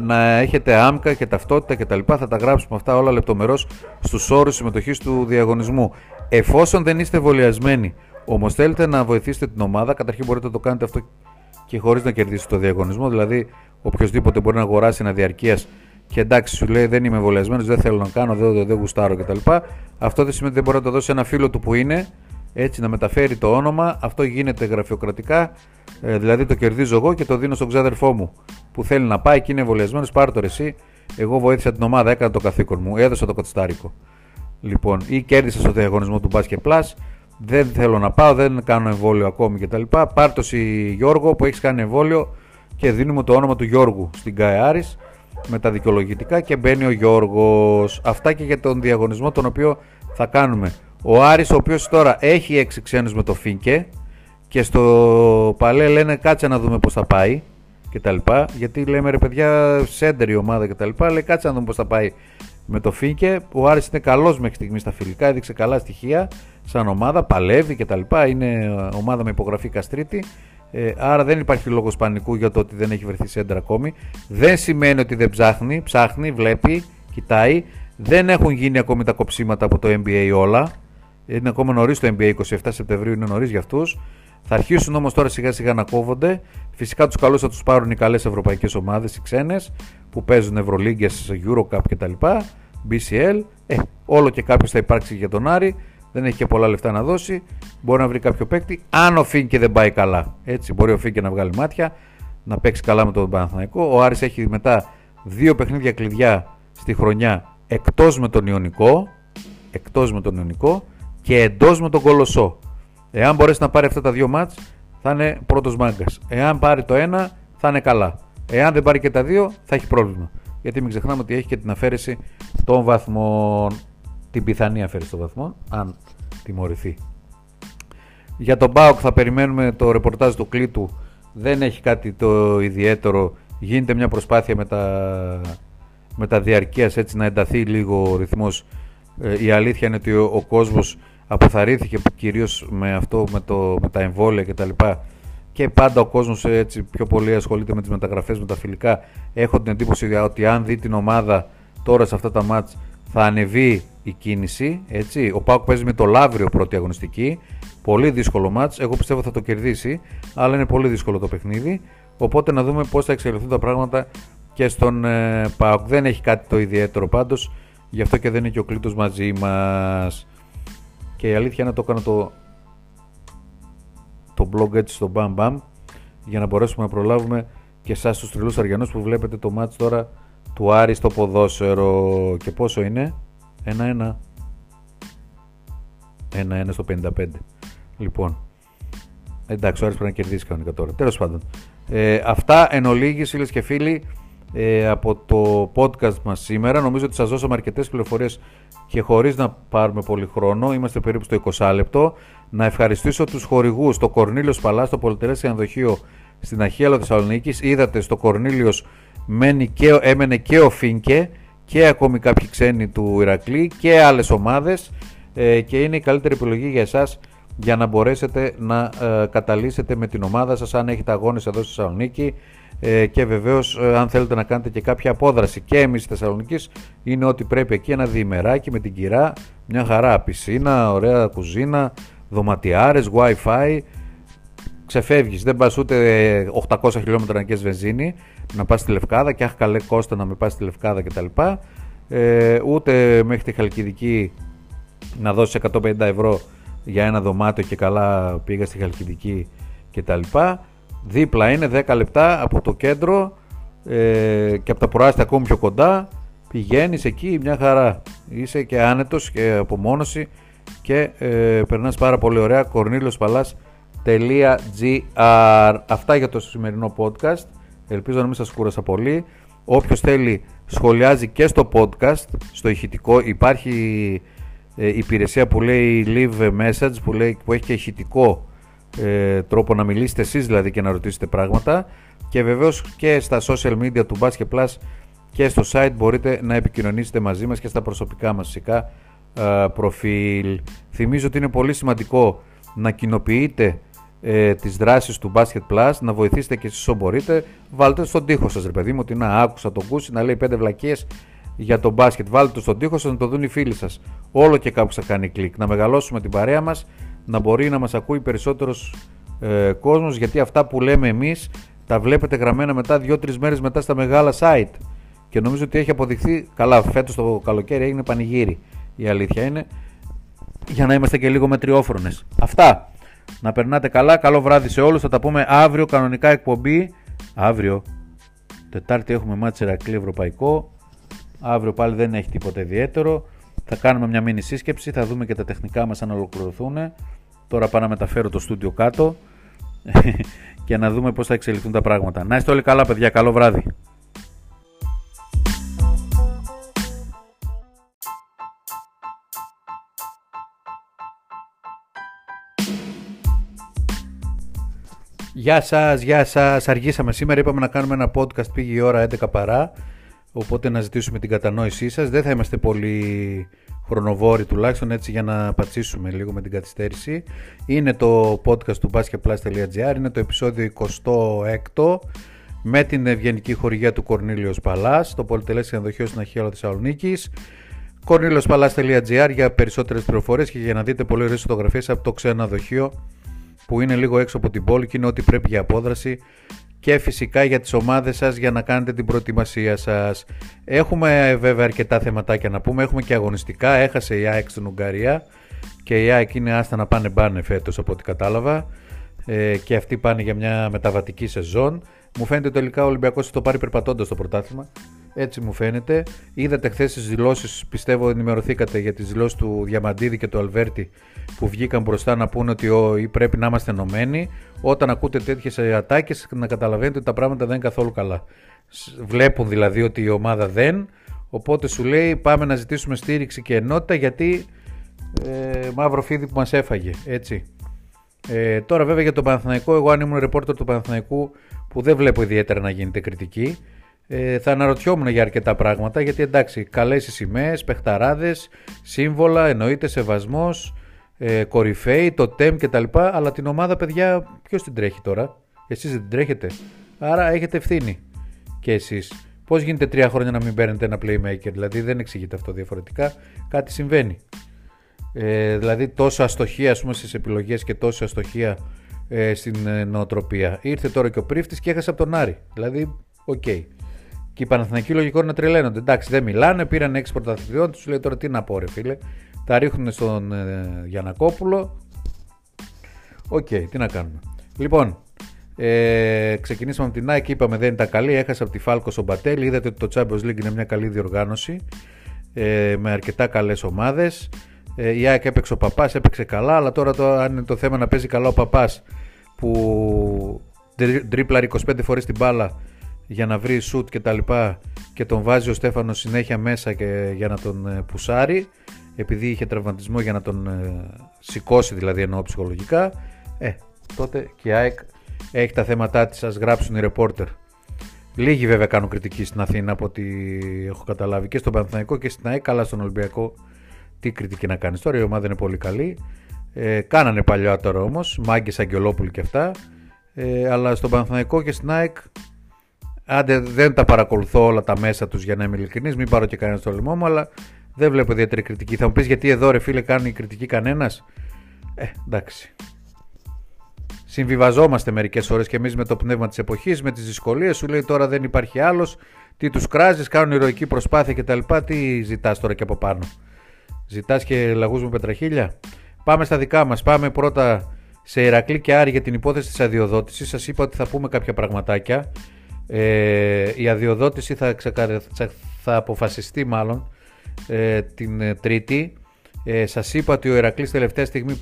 να έχετε άμκα και ταυτότητα κτλ. Θα τα γράψουμε αυτά όλα λεπτομερώς στους όρους συμμετοχής του διαγωνισμού. Εφόσον δεν είστε εμβολιασμένοι, όμως θέλετε να βοηθήσετε την ομάδα, καταρχήν μπορείτε να το κάνετε αυτό και χωρίς να κερδίσετε το διαγωνισμό. Δηλαδή, οποιοδήποτε μπορεί να αγοράσει ένα διαρκείας και εντάξει, σου λέει δεν είμαι εμβολιασμένος, δεν θέλω να κάνω, δεν γουστάρω κτλ. Αυτό δεν σημαίνει ότι δεν μπορεί να το δώσει ένα φίλο του που είναι, έτσι, να μεταφέρει το όνομα. Αυτό γίνεται γραφειοκρατικά, δηλαδή το κερδίζω εγώ και το δίνω στον ξάδερφό μου που θέλει να πάει και είναι εμβολιασμένος. Πάρε το ρε εσύ, εγώ βοήθησα την ομάδα, έκανα το καθήκον μου, έδωσα το κατστάρικο. Λοιπόν, ή κέρδισα στο διαγωνισμό του Basket Plus, δεν θέλω να πάω, δεν κάνω εμβόλιο ακόμη κτλ. Πάρ' το εσύ Γιώργο που έχεις κάνει εμβόλιο, και δίνουμε το όνομα του Γιώργου στην ΚΑΕ Άρης με τα δικαιολογητικά και μπαίνει ο Γιώργος. Αυτά και για τον διαγωνισμό τον οποίο θα κάνουμε. Ο Άρης, ο οποίος τώρα έχει 6 ξένους με το Φίνκε και στο παλέ λένε κάτσε να δούμε πώς θα πάει κτλ. Γιατί λέμε ρε παιδιά, σέντερ η ομάδα κτλ. Λέει κάτσε να δούμε πώς θα πάει με το Φίνκε. Ο Άρης είναι καλός μέχρι στιγμή στα φιλικά, έδειξε καλά στοιχεία σαν ομάδα, παλεύει κτλ. Είναι ομάδα με υπογραφή Καστρίτη. Άρα δεν υπάρχει λόγος πανικού για το ότι δεν έχει βρεθεί σέντρα ακόμη. Δεν σημαίνει ότι δεν ψάχνει. Ψάχνει, βλέπει, κοιτάει. Δεν έχουν γίνει ακόμη τα κοψίματα από το NBA όλα. Είναι ακόμα νωρίς το NBA, 27 Σεπτεμβρίου είναι νωρίς για αυτούς. Θα αρχίσουν όμως τώρα σιγά σιγά να κόβονται. Φυσικά τους καλούς θα τους πάρουν οι καλές ευρωπαϊκές ομάδες, οι ξένες που παίζουν Ευρωλίγκες, EuroCup κτλ. BCL. Όλο και κάποιος θα υπάρξει για τον Άρη. Δεν έχει και πολλά λεφτά να δώσει. Μπορεί να βρει κάποιο παίκτη. Αν ο Φίνκε δεν πάει καλά. Έτσι, μπορεί ο Φίνκε να βγάλει μάτια, να παίξει καλά με τον Παναθηναϊκό. Ο Άρης έχει μετά 2 παιχνίδια κλειδιά στη χρονιά, εκτός με τον Ιωνικό και εντός με τον Κολοσσό. Εάν μπορέσει να πάρει αυτά τα 2 μάτς, θα είναι πρώτος μάγκας. Εάν πάρει το ένα, θα είναι καλά. Εάν δεν πάρει και τα 2, θα έχει πρόβλημα. Γιατί μην ξεχνάμε ότι έχει και την αφαίρεση των βαθμών. Την πιθανή αφαίρεση των βαθμών, αν τιμωρηθεί. Για τον ΠΑΟΚ θα περιμένουμε το ρεπορτάζ του Κλήτου. Δεν έχει κάτι το ιδιαίτερο. Γίνεται μια προσπάθεια με τα διαρκείας, έτσι, να ενταθεί λίγο ο ρυθμός. Η αλήθεια είναι ότι ο κόσμος αποθαρρύνθηκε κυρίως με αυτό, με τα εμβόλια κτλ. Και πάντα ο κόσμος έτσι πιο πολύ ασχολείται με τις μεταγραφές, με τα φιλικά. Έχω την εντύπωση ότι αν δει την ομάδα τώρα σε αυτά τα μάτς, θα ανεβεί η κίνηση, έτσι. Ο ΠΑΟΚ παίζει με το Λάβριο πρώτη αγωνιστική. Πολύ δύσκολο μάτς. Εγώ πιστεύω θα το κερδίσει, αλλά είναι πολύ δύσκολο το παιχνίδι. Οπότε να δούμε πώς θα εξελιχθούν τα πράγματα και στον ΠΑΟΚ. Δεν έχει κάτι το ιδιαίτερο πάντως. Γι' αυτό και δεν είναι και ο Κλήτος μαζί μας. Και η αλήθεια είναι να το έκανα το blog έτσι στο μπαμ μπαμ, για να μπορέσουμε να προλάβουμε και εσάς τους τριλούς αργιανούς που βλέπετε το μάτς τώρα του Άρη στο ποδόσφαιρο. Και πόσο είναι? 1-1. 1-1 στο 55. Λοιπόν, εντάξει, ο Άρης πρέπει να κερδίσει κανονικά τώρα. Τέλος πάντων, αυτά εν ολίγης, φίλες και φίλοι, από το podcast μας σήμερα. Νομίζω ότι σας δώσαμε αρκετές πληροφορίες και χωρίς να πάρουμε πολύ χρόνο. Είμαστε περίπου στο 20 λεπτό. Να ευχαριστήσω τους χορηγούς, το Κορνήλιος Παλάς, το Πολυτερές Ενδοχείο στην Αχίαλο Θεσσαλονίκης. Είδατε, στο Κορνήλιος έμενε και ο Φίνκε και ακόμη κάποιοι ξένοι του Ηρακλή και άλλες ομάδες, και είναι η καλύτερη επιλογή για εσάς για να μπορέσετε να καταλύσετε με την ομάδα σας αν έχετε αγώνες εδώ στη Θεσσαλονίκη, και βεβαίως αν θέλετε να κάνετε και κάποια απόδραση. Και εμείς στη Θεσσαλονίκη είναι ότι πρέπει εκεί, ένα διημεράκι με την κυρά, μια χαρά, πισίνα, ωραία κουζίνα, δωματιάρες, wifi, ξεφεύγεις, δεν πας ούτε 800 χιλιόμετρα να καίς βενζίνη, να πας στη Λευκάδα και αχ καλέ Κώστα να με πας στη Λευκάδα κτλ, ούτε μέχρι τη Χαλκιδική να δώσεις 150 ευρώ για ένα δωμάτιο και καλά πήγα στη Χαλκιδική κτλ. Δίπλα είναι, 10 λεπτά από το κέντρο, και από τα προάστια ακόμη πιο κοντά, πηγαίνεις εκεί μια χαρά, είσαι και άνετος και απομόνωση και περνάς πάρα πολύ ωραία. Κορνήλιοσπαλάς.gr. Αυτά για το σημερινό podcast, ελπίζω να μην σας κούρασα πολύ. Όποιος θέλει σχολιάζει και στο podcast, στο ηχητικό υπάρχει υπηρεσία που λέει leave message, που έχει και ηχητικό τρόπο να μιλήσετε εσείς δηλαδή και να ρωτήσετε πράγματα, και βεβαίως και στα social media του Basket Plus και στο site μπορείτε να επικοινωνήσετε μαζί μας και στα προσωπικά μας φυσικά προφίλ. Θυμίζω ότι είναι πολύ σημαντικό να κοινοποιείτε τις δράσεις του Basket Plus, να βοηθήσετε και εσείς όσο μπορείτε. Βάλτε στον τοίχο σας, ρε παιδί μου, ότι να άκουσα τον Κούση να λέει 5 βλακίες για τον μπάσκετ, βάλτε το στον τοίχο σας να το δουν οι φίλοι σας, όλο και κάπου θα κάνει κλικ, να μεγαλώσουμε την παρέα μας, να μπορεί να μας ακούει περισσότερος κόσμος, γιατί αυτά που λέμε εμείς τα βλέπετε γραμμένα μετά 2-3 μέρες μετά στα μεγάλα site, και νομίζω ότι έχει αποδειχθεί καλά. Φέτος το καλοκαίρι έγινε πανηγύρι, η αλήθεια είναι, για να είμαστε και λίγο μετριόφρονες. Αυτά, να περνάτε καλά, καλό βράδυ σε όλους, θα τα πούμε αύριο κανονικά εκπομπή. Αύριο Τετάρτη έχουμε μάτς Ηρακλή Ευρωπαϊκό. Αύριο πάλι δεν έχει τίποτα ιδιαίτερο. Θα κάνουμε μια μίνι σύσκεψη, θα δούμε και τα τεχνικά μας αν ολοκληρωθούν. Τώρα πάω να μεταφέρω το στούντιο κάτω και να δούμε πώς θα εξελιχθούν τα πράγματα. Να είστε όλοι καλά, παιδιά. Καλό βράδυ. Γεια σας, γεια σας. Αργήσαμε σήμερα, είπαμε να κάνουμε ένα podcast, πήγε η ώρα 11 παρά. Οπότε να ζητήσουμε την κατανόησή σας. Δεν θα είμαστε πολύ χρονοβόροι, τουλάχιστον έτσι για να πατσίσουμε λίγο με την καθυστέρηση. Είναι το podcast του basketplus.gr, είναι το επεισόδιο 26 με την ευγενική χορηγία του Κορνήλιος Παλάς, το πολυτελές ξενοδοχείο στην Αχίαλο Θεσσαλονίκης. Κορνήλιοσπαλάς.gr για περισσότερες πληροφορίες και για να δείτε πολύ ωραίες φωτογραφίες από το ξενοδοχείο που είναι λίγο έξω από την πόλη και είναι ό,τι πρέπει για απόδραση. Και φυσικά για τις ομάδες σας, για να κάνετε την προετοιμασία σας. Έχουμε βέβαια αρκετά θεματάκια να πούμε. Έχουμε και αγωνιστικά. Έχασε η ΑΕΚ στην Ουγγαρία και η ΑΕΚ είναι άστα να πάνε μπάνε φέτος από ό,τι κατάλαβα. Και αυτοί πάνε για μια μεταβατική σεζόν. Μου φαίνεται τελικά ο Ολυμπιακός θα το πάρει περπατώντας το πρωτάθλημα. Έτσι μου φαίνεται. Είδατε χθες τις δηλώσεις, πιστεύω ενημερωθήκατε για τις δηλώσεις του Διαμαντίδη και του Αλβέρτη που βγήκαν μπροστά να πούνε ότι πρέπει να είμαστε ενωμένοι. Όταν ακούτε τέτοιες ατάκες να καταλαβαίνετε ότι τα πράγματα δεν είναι καθόλου καλά. Βλέπουν δηλαδή ότι η ομάδα δεν. Οπότε σου λέει πάμε να ζητήσουμε στήριξη και ενότητα γιατί μαύρο φίδι που μας έφαγε. Έτσι. Τώρα βέβαια για τον Παναθηναϊκό, εγώ αν ήμουν ρεπόρτερ του Παναθηναϊκού που δεν βλέπω ιδιαίτερα να γίνεται κριτική, θα αναρωτιόμουν για αρκετά πράγματα, γιατί εντάξει, καλές οι σημαίες, παιχταράδες, σύμβολα, εννοείται σεβασμός, κορυφαίοι, το τεμ κτλ. Αλλά την ομάδα, παιδιά, ποιος την τρέχει τώρα? Εσείς δεν την τρέχετε. Άρα έχετε ευθύνη και εσείς. Πώς γίνεται 3 χρόνια να μην παίρνετε ένα playmaker? Δηλαδή δεν εξηγείται αυτό διαφορετικά. Κάτι συμβαίνει. Δηλαδή τόσο αστοχία ας πούμε, στις επιλογές και τόσο αστοχία στην νοοτροπία. Ήρθε τώρα και ο Πρίφτης και έχασε από τον Άρη. Δηλαδή, οκ. Okay. Και οι Παναθηναϊκοί λογικό να τρελαίνονται. Εντάξει, δεν μιλάνε, πήραν 6 πρωταθλητριών, του λέει τώρα τι να πω, ρε φίλε. Τα ρίχνουν στον Γιαννακόπουλο. Οκ, τι να κάνουμε. Λοιπόν, Ξεκινήσαμε από την ΑΕΚ, είπαμε δεν ήταν καλή, έχασε από τη Φάλκος ο Μπατέλη. Είδατε ότι το Champions League είναι μια καλή διοργάνωση με αρκετά καλές ομάδες. Η ΑΕΚ έπαιξε, ο Παπάς έπαιξε καλά, αλλά τώρα αν είναι το θέμα να παίζει καλά ο Παπάς που τρίπλαρει 25 φορές την μπάλα για να βρει σουτ και τα λοιπά και τον βάζει ο Στέφανος συνέχεια μέσα και για να τον πουσάρει επειδή είχε τραυματισμό, για να τον σηκώσει δηλαδή, εννοώ ψυχολογικά, τότε και η ΑΕΚ έχει τα θέματά της, σας γράψουν οι ρεπόρτερ. Λίγοι βέβαια κάνουν κριτική στην Αθήνα από ό,τι έχω καταλάβει, και στον Παναθηναϊκό και στην ΑΕΚ, αλλά στον Ολυμπιακό τι κριτική να κάνεις τώρα, η ομάδα είναι πολύ καλή. Κάνανε παλιά τώρα όμως, Μάγκες, Αγγελόπουλοι και αυτά, αλλά στον Παναθηναϊκό και στην ΑΕΚ, άντε δεν τα παρακολουθώ όλα τα μέσα τους για να είμαι ειλικρινής, μην πάρω και κανένα στο λαιμό μου, αλλά δεν βλέπω ιδιαίτερη κριτική. Θα μου πεις γιατί εδώ ρε φίλε κάνει κριτική κανένας. Εντάξει. Συμβιβαζόμαστε μερικές ώρες και εμείς με το πνεύμα της εποχής, με τις δυσκολίες. Σου λέει τώρα δεν υπάρχει άλλος, τι τους κράζεις, κάνουν ηρωική προσπάθεια κτλ. Τι ζητάς τώρα και από πάνω, ζητάς και λαγούς με πετραχίλια. Πάμε στα δικά μας. Πάμε πρώτα σε Ηρακλή και Άρη για την υπόθεση της αδειοδότησης. Σας είπα ότι θα πούμε κάποια πραγματάκια. Η αδειοδότηση θα αποφασιστεί μάλλον την Τρίτη. Σας είπα ότι ο Ηρακλής τελευταία στιγμή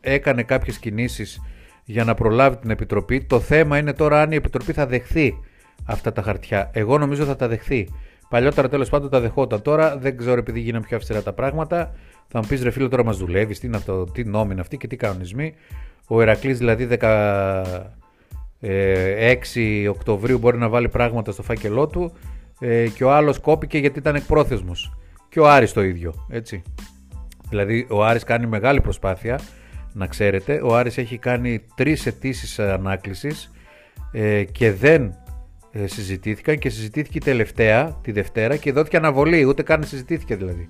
έκανε κάποιες κινήσεις για να προλάβει την Επιτροπή. Το θέμα είναι τώρα αν η Επιτροπή θα δεχθεί αυτά τα χαρτιά. Εγώ νομίζω θα τα δεχθεί. Παλιότερα τέλος πάντων τα δεχόταν. Τώρα δεν ξέρω, επειδή γίνανε πιο αυστηρά τα πράγματα. Θα μου πεις ρε φίλε, τώρα μας δουλεύεις, τι είναι αυτό, τι νόμοι είναι αυτοί και τι κανονισμοί. Ο Ηρακλής δηλαδή 6 Οκτωβρίου μπορεί να βάλει πράγματα στο φάκελό του, και ο άλλος κόπηκε γιατί ήταν εκπρόθεσμος. Και ο Άρης το ίδιο, έτσι. Δηλαδή ο Άρης κάνει μεγάλη προσπάθεια, να ξέρετε. Ο Άρης έχει κάνει 3 αιτήσεις ανάκλησης και δεν συζητήθηκαν, και συζητήθηκε η τελευταία, τη Δευτέρα, και δόθηκε αναβολή, ούτε καν συζητήθηκε δηλαδή.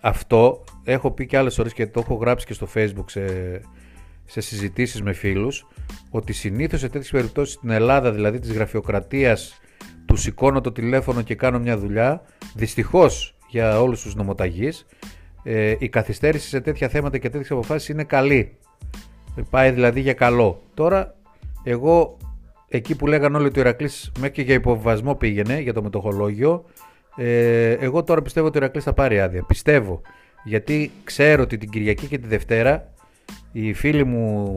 Αυτό έχω πει και άλλες ώρες και το έχω γράψει και στο Facebook σε συζητήσεις με φίλους, ότι συνήθως σε τέτοιες περιπτώσεις στην Ελλάδα, δηλαδή της γραφειοκρατίας, του σηκώνω το τηλέφωνο και κάνω μια δουλειά, δυστυχώς για όλους τους νομοταγείς, η καθυστέρηση σε τέτοια θέματα και τέτοιες αποφάσεις είναι καλή, πάει δηλαδή για καλό. Τώρα εγώ εκεί που λέγαν όλοι ότι ο Ηρακλής μέχρι και για υποβιβασμό πήγαινε για το μετοχολόγιο, εγώ τώρα πιστεύω ότι ο Ηρακλής θα πάρει άδεια. Πιστεύω, γιατί ξέρω ότι την Κυριακή και τη Δευτέρα οι φίλοι μου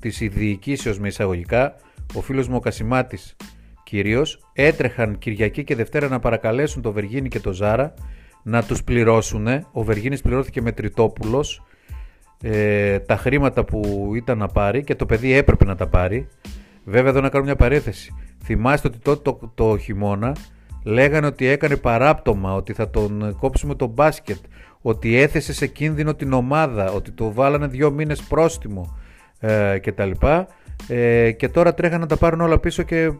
της διοικήσεως, με εισαγωγικά, ο φίλος μου ο Κασιμάτης κυρίως, έτρεχαν Κυριακή και Δευτέρα να παρακαλέσουν το Βεργίνη και το Ζάρα να τους πληρώσουν. Ο Βεργίνης πληρώθηκε με Τριτόπουλος τα χρήματα που ήταν να πάρει, και το παιδί έπρεπε να τα πάρει. Βέβαια εδώ να κάνω μια παρένθεση. Θυμάστε ότι τότε το χειμώνα λέγανε ότι έκανε παράπτωμα, ότι θα τον κόψουμε το μπάσκετ, ότι έθεσε σε κίνδυνο την ομάδα, ότι το βάλανε 2 μήνες πρόστιμο κτλ. Και τώρα τρέχανε να τα πάρουν όλα πίσω, και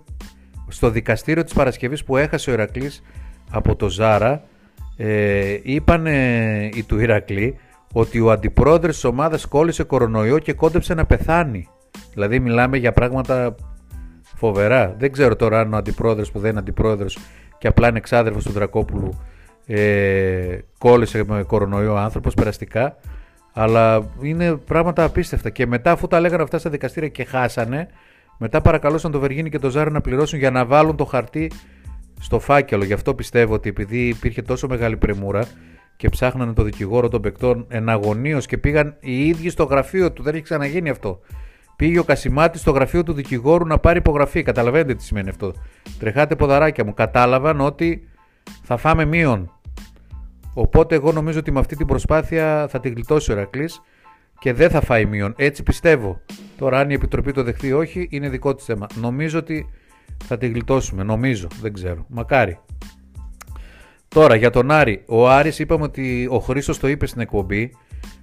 στο δικαστήριο της Παρασκευής που έχασε ο Ηρακλής από το Ζάρα, είπανε οι του Ηρακλή ότι ο αντιπρόεδρος της ομάδας κόλλησε κορονοϊό και κόντεψε να πεθάνει. Δηλαδή μιλάμε για πράγματα φοβερά. Δεν ξέρω τώρα αν ο αντιπρόεδρος, που δεν είναι αντιπρόεδρος και απλά είναι εξάδερφος του Δρακόπουλου, κόλλησε με κορονοϊό άνθρωπος περαστικά, αλλά είναι πράγματα απίστευτα. Και μετά, αφού τα λέγανε αυτά στα δικαστήρια και χάσανε, μετά παρακαλώσαν το Βεργίνη και το Ζάρα να πληρώσουν για να βάλουν το χαρτί στο φάκελο. Γι' αυτό πιστεύω ότι, επειδή υπήρχε τόσο μεγάλη πρεμούρα και ψάχνανε το δικηγόρο των παικτών εναγωνίως, και πήγαν οι ίδιοι στο γραφείο του, δεν έχει ξαναγίνει αυτό. Πήγε ο Κασιμάτης στο γραφείο του δικηγόρου να πάρει υπογραφή. Καταλαβαίνετε τι σημαίνει αυτό. Τρεχάτε ποδαράκια μου. Κατάλαβαν ότι θα φάμε μείον. Οπότε εγώ νομίζω ότι με αυτή την προσπάθεια θα τη γλιτώσει ο Ηρακλής και δεν θα φάει μείον. Έτσι πιστεύω. Τώρα αν η Επιτροπή το δεχτεί ή όχι είναι δικό της θέμα. Νομίζω ότι θα τη γλιτώσουμε. Νομίζω. Δεν ξέρω. Μακάρι. Τώρα για τον Άρη. Ο Άρης, είπαμε ότι ο Χρήστος το είπε στην εκπομπή,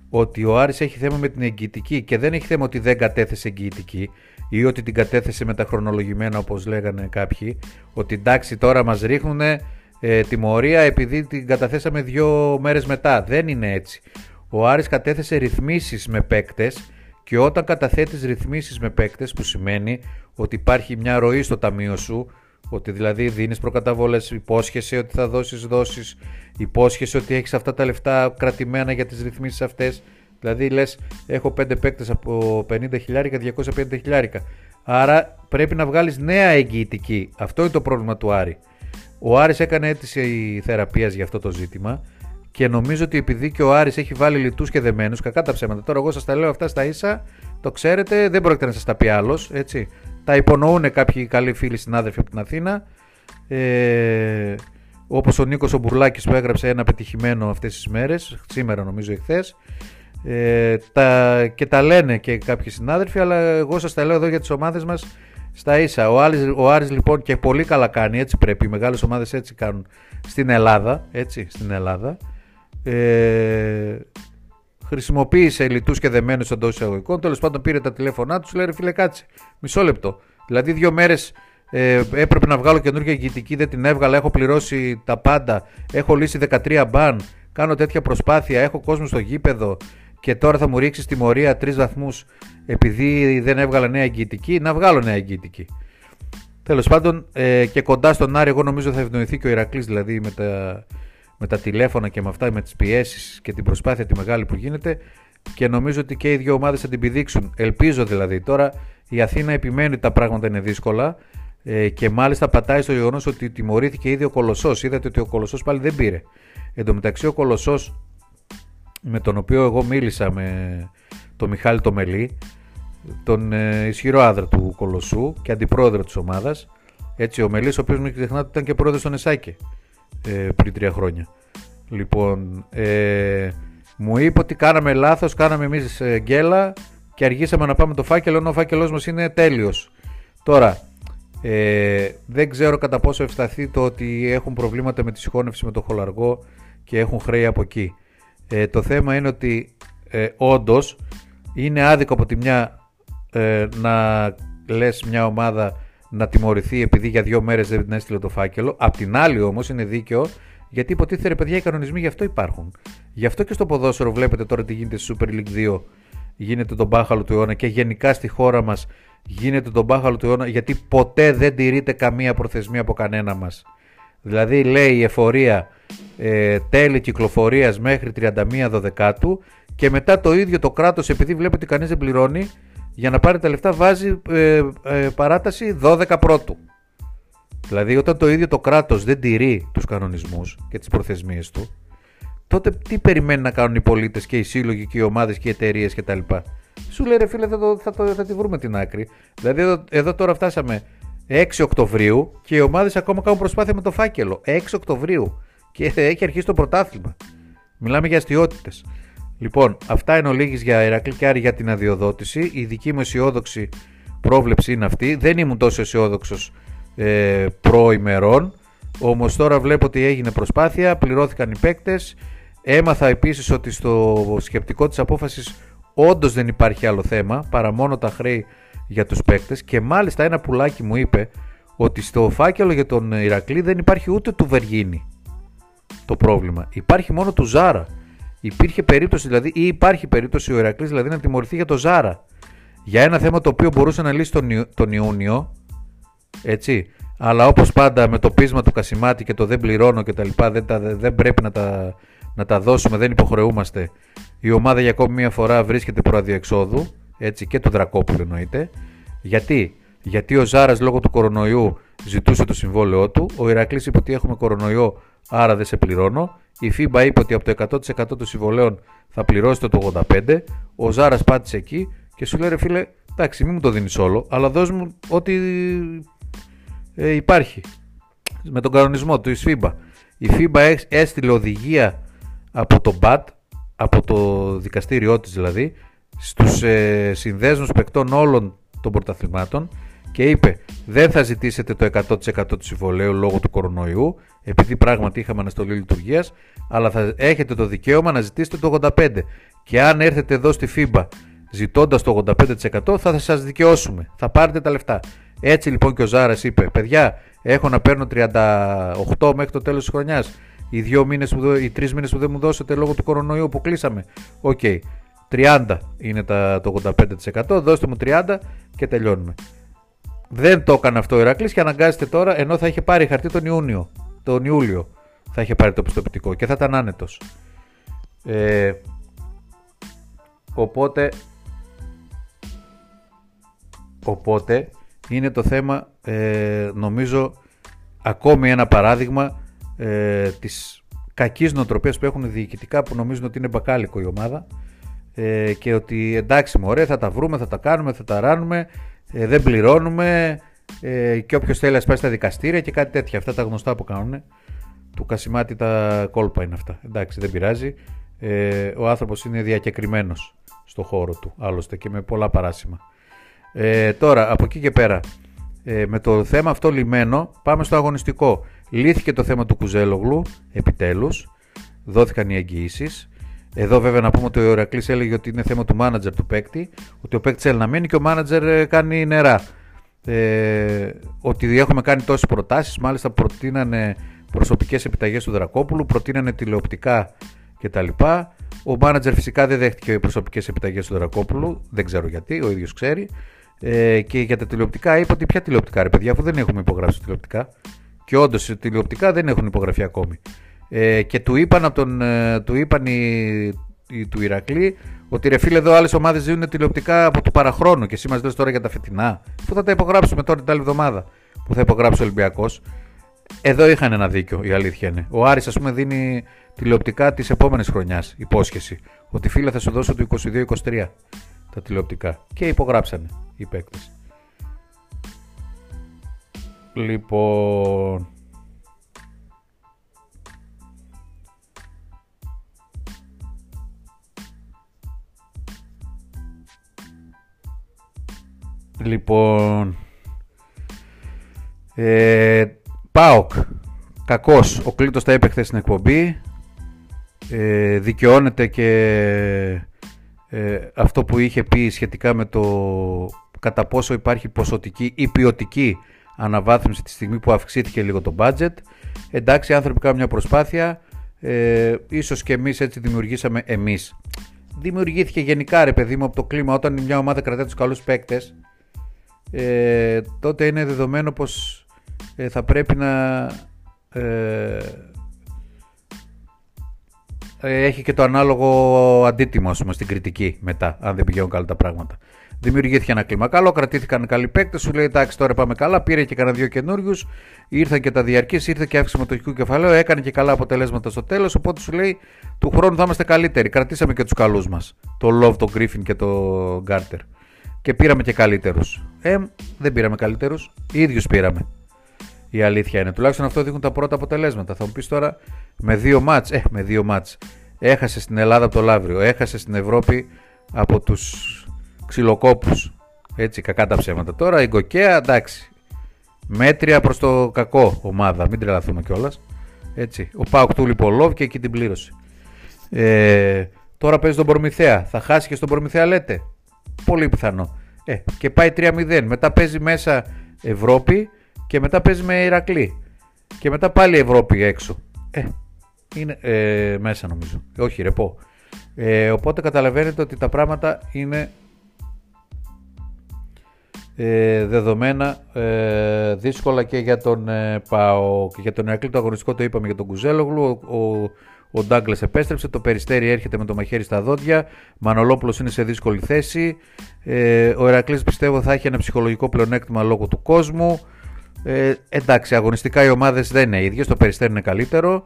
ότι ο Άρης έχει θέμα με την εγγυητική, και δεν έχει θέμα ότι δεν κατέθεσε εγγυητική ή ότι την κατέθεσε με τα χρονολογημένα όπως λέγανε κάποιοι, ότι εντάξει τώρα μας ρίχνουν τιμωρία επειδή την καταθέσαμε 2 μέρες μετά. Δεν είναι έτσι. Ο Άρης κατέθεσε ρυθμίσεις με παίκτες, και όταν καταθέτεις ρυθμίσεις με παίκτες, που σημαίνει ότι υπάρχει μια ροή στο ταμείο σου, ότι δηλαδή δίνεις προκαταβολές, υπόσχεσαι ότι θα δώσεις δόσεις, υπόσχεσαι ότι έχεις αυτά τα λεφτά κρατημένα για τις ρυθμίσεις αυτές. Δηλαδή λες έχω 5 παίκτες από 50 χιλιάρικα, 250 χιλιάρικα. Άρα πρέπει να βγάλεις νέα εγγυητική. Αυτό είναι το πρόβλημα του Άρη. Ο Άρης έκανε αίτηση θεραπείας για αυτό το ζήτημα και νομίζω ότι επειδή και ο Άρης έχει βάλει λιτούς και δεμένους, κακά τα ψέματα. Τώρα, εγώ σας τα λέω αυτά στα ίσα, το ξέρετε, δεν πρόκειται να σας τα πει άλλος. Έτσι. Τα υπονοούν κάποιοι καλοί φίλοι συνάδελφοι από την Αθήνα. Όπως ο Νίκος ο Μπουρλάκης που έγραψε ένα πετυχημένο αυτές τις μέρες, σήμερα νομίζω ή χθες. Και τα λένε και κάποιοι συνάδελφοι, αλλά εγώ σας τα λέω εδώ για τις ομάδες μας στα ίσα. Ο Άρης λοιπόν και πολύ καλά κάνει, έτσι πρέπει. Οι μεγάλες ομάδες έτσι κάνουν στην Ελλάδα. Έτσι, στην Ελλάδα. Χρησιμοποίησε λιτούς και δεμένους εντός εισαγωγικών. Τέλος πάντων, πήρε τα τηλέφωνά τους, λέει: φίλε, κάτσε, μισό λεπτό. Δηλαδή, 2 μέρες έπρεπε να βγάλω καινούργια ηγητική, δεν την έβγαλα. Έχω πληρώσει τα πάντα. Έχω λύσει 13 μπαν. Κάνω τέτοια προσπάθεια. Έχω κόσμο στο γήπεδο. Και τώρα θα μου ρίξεις τιμωρία 3 βαθμούς επειδή δεν έβγαλα νέα εγγυητική. Να βγάλω νέα εγγυητική. Τέλος πάντων, και κοντά στον Άρη, εγώ νομίζω θα ευνοηθεί και ο Ηρακλής, δηλαδή με τα τηλέφωνα και με αυτά, με τις πιέσεις και την προσπάθεια τη μεγάλη που γίνεται. Και νομίζω ότι και οι δύο ομάδες θα την πηδήξουν. Ελπίζω δηλαδή. Τώρα η Αθήνα επιμένει, τα πράγματα είναι δύσκολα. Και μάλιστα πατάει στο γεγονός ότι τιμωρήθηκε ήδη ο Κολοσσός. Είδατε ότι ο Κολοσσός πάλι δεν πήρε. Εν τω μεταξύ, ο Κολοσσός, με τον οποίο εγώ μίλησα με τον Μιχάλη Τομελή, τον ισχυρό άντρα του Κολοσσού και αντιπρόεδρο της ομάδας, έτσι, ο Μελής, ο οποίος μην ξεχνάτε ήταν και πρόεδρος στον ΕΣΑΚΕ πριν 3 χρόνια. Λοιπόν, μου είπε ότι κάναμε λάθος, κάναμε εμείς γκέλα και αργήσαμε να πάμε το φάκελο, ενώ ο φάκελός μας είναι τέλειος. Τώρα, δεν ξέρω κατά πόσο ευσταθεί το ότι έχουν προβλήματα με τη συγχώνευση με το Χολαργό και έχουν χρέη από εκεί. Το θέμα είναι ότι όντως είναι άδικο από τη μια να λες μια ομάδα να τιμωρηθεί επειδή για 2 μέρες δεν έστειλε το φάκελο. Απ' την άλλη όμως είναι δίκαιο, γιατί υποτίθεται, ρε παιδιά, οι κανονισμοί γι' αυτό υπάρχουν. Γι' αυτό και στο ποδόσφαιρο βλέπετε τώρα τι γίνεται στη Super League 2, γίνεται τον μπάχαλο του αιώνα, και γενικά στη χώρα μας γίνεται τον μπάχαλο του αιώνα, γιατί ποτέ δεν τηρείται καμία προθεσμία από κανένα μας. Δηλαδή λέει η εφορία τέλη κυκλοφορίας μέχρι 31/12, και μετά το ίδιο το κράτος, επειδή βλέπει ότι κανείς δεν πληρώνει, για να πάρει τα λεφτά βάζει παράταση 12/1. Δηλαδή όταν το ίδιο το κράτος δεν τηρεί τους κανονισμούς και τις προθεσμίες του, τότε τι περιμένει να κάνουν οι πολίτες και οι σύλλογοι και οι ομάδες και οι εταιρείες κτλ. Σου λέει: ρε φίλε, θα τη βρούμε την άκρη. Δηλαδή εδώ τώρα φτάσαμε 6 Οκτωβρίου και οι ομάδες ακόμα κάνουν προσπάθεια με το φάκελο. 6 Οκτωβρίου και έχει αρχίσει το πρωτάθλημα. Μιλάμε για αστιότητες. Λοιπόν, αυτά εν ολίγοις για Ηρακλή και Άρη για την αδειοδότηση. Η δική μου αισιόδοξη πρόβλεψη είναι αυτή. Δεν ήμουν τόσο αισιόδοξος προημερών. Όμως τώρα βλέπω ότι έγινε προσπάθεια, πληρώθηκαν οι παίκτες. Έμαθα επίσης ότι στο σκεπτικό της απόφασης όντως δεν υπάρχει άλλο θέμα παρά μόνο τα χρέη για τους παίκτες. Και μάλιστα ένα πουλάκι μου είπε ότι στο φάκελο για τον Ηρακλή δεν υπάρχει ούτε του Βεργίνη το πρόβλημα. Υπάρχει μόνο του Ζάρα. Υπήρχε περίπτωση δηλαδή, ή υπάρχει περίπτωση ο Ηρακλής δηλαδή να τιμωρηθεί για τον Ζάρα. Για ένα θέμα το οποίο μπορούσε να λύσει τον Ιούνιο. Έτσι. Αλλά όπως πάντα με το πείσμα του Κασιμάτη και το δεν πληρώνω και τα λοιπά, δεν πρέπει να τα δώσουμε, δεν υποχρεούμαστε. Η ομάδα για ακόμη μια φορά βρίσκεται προάδειο εξόδου, έτσι, και του Δρακόπουλου εννοείται. Γιατί ο Ζάρας λόγω του κορονοϊού ζητούσε το συμβόλαιό του, ο Ηρακλής είπε ότι έχουμε κορονοϊό, άρα δεν σε πληρώνω. Η FIBA είπε ότι από το 100% των συμβολέων θα πληρώσετε το 85%. Ο Ζάρας πάτησε εκεί και σου λέει: ρε φίλε, εντάξει, μην μου το δίνεις όλο, αλλά δώσ' μου ό,τι υπάρχει με τον κανονισμό του FIBA. Η FIBA έστειλε οδηγία από το BAT, από το δικαστήριό της δηλαδή, στους συνδέσμους παικτών όλων των πρωταθλημάτων και είπε: δεν θα ζητήσετε το 100% του συμβολαίου λόγω του κορονοϊού, επειδή πράγματι είχαμε αναστολή λειτουργίας, αλλά θα έχετε το δικαίωμα να ζητήσετε το 85%. Και αν έρθετε εδώ στη FIBA ζητώντας το 85%, θα σας δικαιώσουμε, θα πάρετε τα λεφτά. Έτσι λοιπόν και ο Ζάρας είπε: παιδιά, έχω να παίρνω 38 μέχρι το τέλος της χρονιάς. Οι 3 μήνες που δεν μου δώσετε λόγω του κορονοϊού που κλείσαμε, οκ, 30 είναι το 85%, δώστε μου 30 και τελειώνουμε. Δεν το έκανε αυτό ο Ηρακλής και αναγκάζεται τώρα, ενώ θα είχε πάρει χαρτί τον Ιούλιο θα είχε πάρει το πιστοποιητικό και θα ήταν άνετος. Οπότε είναι το θέμα, νομίζω, ακόμη ένα παράδειγμα της κακής νοοτροπίας που έχουν διοικητικά, που νομίζουν ότι είναι μπακάλικο η ομάδα και ότι εντάξει μωρέ, θα τα βρούμε, θα τα κάνουμε, θα τα ράνουμε, δεν πληρώνουμε και όποιος θέλει να σπάσει τα δικαστήρια και κάτι τέτοια. Αυτά τα γνωστά που κάνουν. Του Κασιμάτη τα κόλπα είναι αυτά. Εντάξει, δεν πειράζει. Ο άνθρωπος είναι διακεκριμένος στο χώρο του, άλλωστε, και με πολλά παράσημα. Τώρα, από εκεί και πέρα, με το θέμα αυτό λιμένο, πάμε στο αγωνιστικό. Λύθηκε το θέμα του Κουζέλογλου, επιτέλους. Δόθηκαν οι εγγυήσεις. Εδώ, βέβαια, να πούμε ότι ο Ηρακλής έλεγε ότι είναι θέμα του μάνατζερ του παίκτη, ότι ο παίκτης θέλει να μείνει και ο μάνατζερ κάνει νερά. Ότι έχουμε κάνει τόσες προτάσεις, μάλιστα προτείνανε προσωπικές επιταγές του Δρακόπουλου, προτείνανε τηλεοπτικά κτλ. Ο μάνατζερ φυσικά δεν δέχτηκε οι προσωπικές επιταγές του Δρακόπουλου, δεν ξέρω γιατί, ο ίδιος ξέρει. Και για τα τηλεοπτικά είπε ότι ποια τηλεοπτικά, ρε παιδιά, αφού δεν έχουμε υπογράψει τηλεοπτικά. Και όντως τηλεοπτικά δεν έχουν υπογραφεί ακόμη. Και του είπαν, του Ηρακλή ότι ρε φίλε, εδώ άλλες ομάδες ζουν τηλεοπτικά από το παραχρόνο και εσύ μας λες τώρα για τα φετινά. Πού θα τα υπογράψουμε τώρα την άλλη εβδομάδα που θα υπογράψει ο Ολυμπιακός. Εδώ είχαν ένα δίκιο, η αλήθεια είναι. Ο Άρης, ας πούμε, δίνει τηλεοπτικά της επόμενης χρονιάς υπόσχεση. Ότι φίλε, θα σου δώσω το 22-23 τα τηλεοπτικά. Και υπογράψανε οι παίκτες. Λοιπόν. ΠΑΟΚ, κακός, ο Κλήτος τα είπε χθες στην εκπομπή, δικαιώνεται και αυτό που είχε πει σχετικά με το κατά πόσο υπάρχει ποσοτική ή ποιοτική αναβάθμιση τη στιγμή που αυξήθηκε λίγο το budget. Εντάξει, άνθρωποι κάνουν μια προσπάθεια, ίσως και εμείς έτσι δημιουργήσαμε εμείς. Δημιουργήθηκε γενικά, ρε παιδί μου, από το κλίμα. Όταν μια ομάδα κρατάει τους καλούς παίκτες, τότε είναι δεδομένο πως θα πρέπει να έχει και το ανάλογο αντίτιμο, ας πούμε, στην κριτική μετά, αν δεν πηγαίνουν καλά τα πράγματα. Δημιουργήθηκε ένα κλίμα καλό, κρατήθηκαν καλοί παίκτες, σου λέει εντάξει τώρα πάμε καλά, πήρε και κανένα δύο καινούριους, ήρθαν και τα διαρκείς, ήρθε και αύξηση μετοχικού κεφαλαίου, έκανε και καλά αποτελέσματα στο τέλος, οπότε σου λέει του χρόνου θα είμαστε καλύτεροι, κρατήσαμε και τους καλούς μας, το Love, το Griffin και το Garter και πήραμε και καλύτερους. Δεν πήραμε καλύτερους, ίδιους πήραμε. Η αλήθεια είναι, τουλάχιστον αυτό δείχνουν τα πρώτα αποτελέσματα. Θα μου πεις τώρα με δύο μάτς, έχασε στην Ελλάδα από το Λάβριο, έχασε στην Ευρώπη από τους ξυλοκόπους, έτσι, κακά τα ψέματα. Τώρα η Γκοκέα, εντάξει, μέτρια προς το κακό ομάδα, μην τρελαθούμε κιόλας, έτσι. Ο ΠΑΟΚ του Λιπολόβ και εκεί την πλήρωσε. Τώρα παίζει τον Προμηθέα, θα χάσει και στον Προμηθέα λέτε, πολύ πιθανό, και πάει 3-0, μετά παίζει μέσα Ευρώπη και μετά παίζει με Ηρακλή και μετά πάλι Ευρώπη έξω, είναι μέσα νομίζω, όχι ρεπό, οπότε καταλαβαίνετε ότι τα πράγματα είναι δεδομένα δύσκολα και για τον ΠΑΟ και για τον Ηρακλή. Το αγωνιστικό το είπαμε, για τον Κουζέλογλου. Ο Ντάγκλες επέστρεψε, το Περιστέρι έρχεται με το μαχαίρι στα δόντια, Μανολόπουλος είναι σε δύσκολη θέση, ο Ηρακλής πιστεύω θα έχει ένα ψυχολογικό πλεονέκτημα λόγω του κόσμου. Εντάξει, αγωνιστικά οι ομάδες δεν είναι ίδιες, το Περιστέρι είναι καλύτερο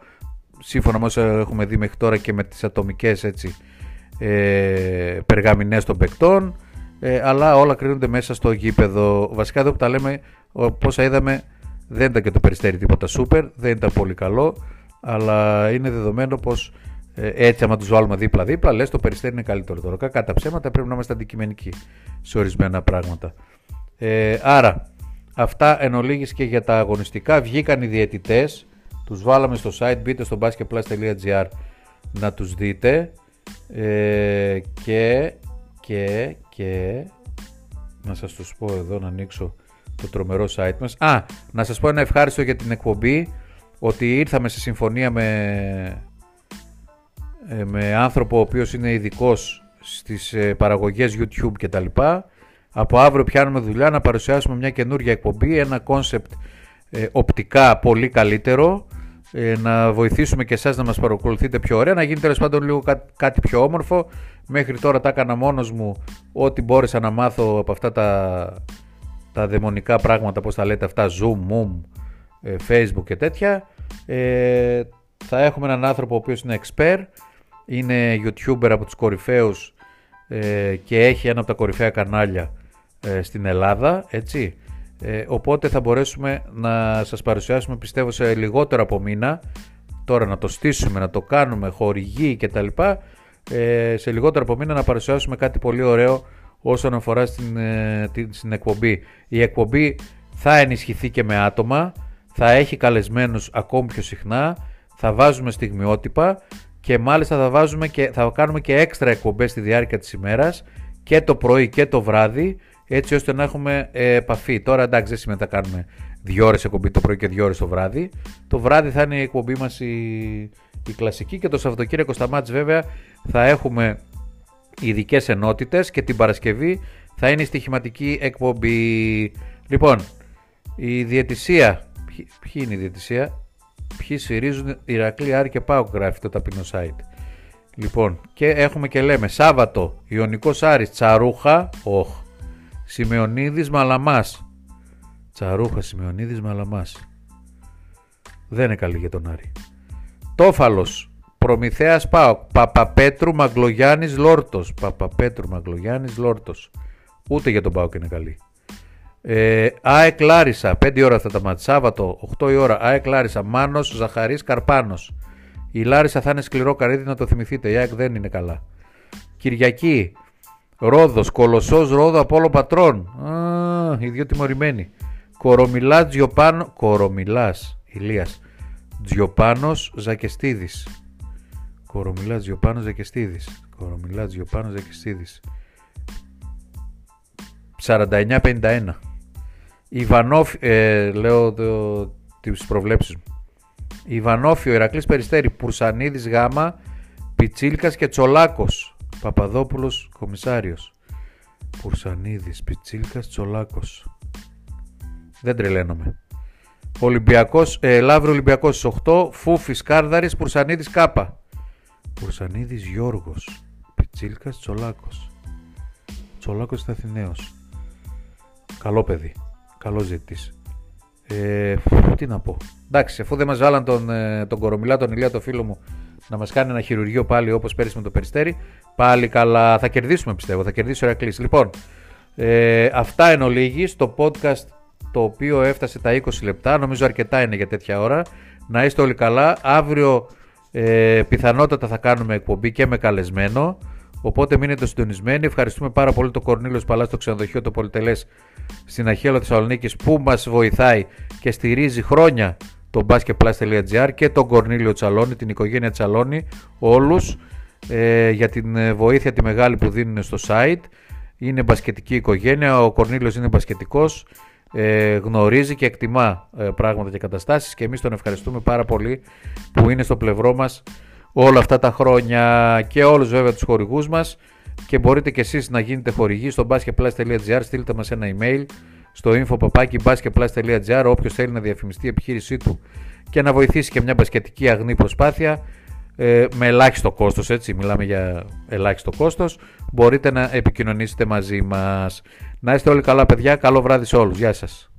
σύμφωνα με όσα έχουμε δει μέχρι τώρα και με τις ατομικές, έτσι, περγαμηνές των παικτών. Αλλά όλα κρίνονται μέσα στο γήπεδο. Βασικά εδώ που τα λέμε, πόσα είδαμε, δεν ήταν και το Περιστέρι τίποτα σούπερ, δεν ήταν πολύ καλό, αλλά είναι δεδομένο πως έτσι άμα τους βάλουμε δίπλα-δίπλα, λες το Περιστέρι είναι καλύτερο τώρα. Κακά τα ψέματα, πρέπει να είμαστε αντικειμενικοί σε ορισμένα πράγματα. Άρα, αυτά εν ολίγης και για τα αγωνιστικά. Βγήκαν οι διαιτητές, τους βάλαμε στο site, μπείτε στο basketplus.gr να τους δείτε. Και να σας τους πω εδώ, να ανοίξω το τρομερό site μας. Να σας πω ένα ευχάριστο για την εκπομπή, ότι ήρθαμε σε συμφωνία με άνθρωπο ο οποίος είναι ειδικός στις παραγωγές YouTube και τα λοιπά. Από αύριο πιάνουμε δουλειά να παρουσιάσουμε μια καινούργια εκπομπή, ένα concept οπτικά πολύ καλύτερο, να βοηθήσουμε και εσάς να μας παρακολουθείτε πιο ωραία, να γίνει τέλος πάντων λίγο κάτι πιο όμορφο. Μέχρι τώρα τα έκανα μόνος μου ό,τι μπόρεσα να μάθω από αυτά τα τα δαιμονικά πράγματα, πώς τα λέτε αυτά, Zoom, Moom, Facebook και τέτοια. Θα έχουμε έναν άνθρωπο ο οποίος είναι expert, είναι YouTuber από τους κορυφαίους και έχει ένα από τα κορυφαία κανάλια στην Ελλάδα, έτσι. Οπότε θα μπορέσουμε να σας παρουσιάσουμε, πιστεύω, σε λιγότερο από μήνα, τώρα να το στήσουμε, να το κάνουμε, χορηγή κτλ. Σε λιγότερο από μήνα να παρουσιάσουμε κάτι πολύ ωραίο όσον αφορά στην εκπομπή. Η εκπομπή θα ενισχυθεί και με άτομα, θα έχει καλεσμένους ακόμη πιο συχνά, θα βάζουμε στιγμιότυπα και μάλιστα θα κάνουμε και έξτρα εκπομπές στη διάρκεια της ημέρας, και το πρωί και το βράδυ, έτσι ώστε να έχουμε επαφή. Τώρα εντάξει, δεν σημαίνει να κάνουμε 2 ώρες εκπομπή το πρωί και 2 ώρες το βράδυ. Το βράδυ θα είναι η εκπομπή μας η κλασική, και το Σαββατοκύριακο στα μάτς βέβαια θα έχουμε ειδικές ενότητες, και την Παρασκευή θα είναι η στοιχηματική εκπομπή. Λοιπόν, η διαιτησία, ποιοι είναι η διαιτησία, ποιοι συρίζουν Ηρακλή, Άρη και ΠΑΟΚ, γράφει το ταπεινό site. Λοιπόν, και έχουμε και λέμε Σάββατο Ιωνικός Άρης, Τσαρούχα, Σημεωνίδης Μαλαμάς. Τσαρούχα, Σημεωνίδης Μαλαμάς. Δεν είναι καλή για τον Άρη. Τόφαλος, Προμηθέας ΠΑΟΚ, Παπαπέτρου Μαγκλογιάννης Λόρτος. Παπαπέτρου Μαγκλογιάννης Λόρτος. Ούτε για τον ΠΑΟΚ είναι καλή. ΑΕΚ Λάρισα, 5 ώρα αυτά τα μάτια. Σάββατο, 8 η ώρα. ΑΕΚ Λάρισα, Μάνος Ζαχαρής Καρπάνος. Η Λάρισα θα είναι σκληρό καρύδι, να το θυμηθείτε. Η ΑΕΚ δεν είναι καλά. Κυριακή, Ρόδος, Κολοσσός, Ρόδο, Απόλλων Πατρών. Οι δύο τιμωρημένοι. Κορομιλάς, Τζιοπάνο. Κορομιλάς, Ηλίας. Τζιοπάνος, Ζακεστίδης. Κορομιλάς, Τζιοπάνος, Ζακεστίδης. Κορομιλάς, Τζιοπάνος, Ζακεστίδης. 49-51. Ιβανόφ, λέω τις προβλέψεις μου. Ιβανόφιο, Ηρακλής Περιστέρι, Πουρσανίδης Γάμα, Πιτσίλκας και Τσολάκος. Παπαδόπουλος Κομισάριος. Πουρσανίδης, Πιτσίλκας, Τσολάκος. Δεν τρελαίνομαι. Ολυμπιακός, Λάβριο Ολυμπιακός στις 8, Φούφης Κάρδαρης, Πουρσανίδης Κάπα. Πουρσανίδης Γιώργος, Πιτσίλκας, Τσολάκος. Τσολάκος είναι Αθηναίος. Καλό παιδί, καλό ζήτης. Τι να πω. Εντάξει, αφού δεν μας βάλαν τον Κορομιλά, τον Ηλία, το φίλο μου, να μας κάνει ένα χειρουργείο πάλι όπως πέρυσι με το Περιστέρι, πάλι καλά, θα κερδίσουμε, πιστεύω. Θα κερδίσει ο Ηρακλής. Λοιπόν, αυτά εν ολίγη στο podcast, το οποίο έφτασε τα 20 λεπτά. Νομίζω αρκετά είναι για τέτοια ώρα. Να είστε όλοι καλά. Αύριο πιθανότατα θα κάνουμε εκπομπή και με καλεσμένο. Οπότε μείνετε συντονισμένοι. Ευχαριστούμε πάρα πολύ τον Κορνήλιο Παλάς στο ξενοδοχείο το Πολυτελές στην Αχέλο Θεσσαλονίκης, που μας βοηθάει και στηρίζει χρόνια το basketplus.gr, και τον Κορνήλιο Τσαλώνη, την οικογένεια Τσαλώνη, όλους, για την βοήθεια τη μεγάλη που δίνουν στο site. Είναι μπασκετική οικογένεια, ο Κορνήλιος είναι μπασκετικός, γνωρίζει και εκτιμά πράγματα και καταστάσεις, και εμείς τον ευχαριστούμε πάρα πολύ που είναι στο πλευρό μας όλα αυτά τα χρόνια, και όλους βέβαια τους χορηγούς μας. Και μπορείτε και εσείς να γίνετε χορηγοί στο basketplus.gr. Στείλτε μας ένα email στο info@basketplus.gr. Όποιος θέλει να διαφημιστεί η επιχείρησή του και να βοηθήσει και μια μπασκετική αγνή προσπάθεια, με ελάχιστο κόστος, έτσι, μιλάμε για ελάχιστο κόστος, μπορείτε να επικοινωνήσετε μαζί μας. Να είστε όλοι καλά, παιδιά. Καλό βράδυ σε όλους. Γεια σας.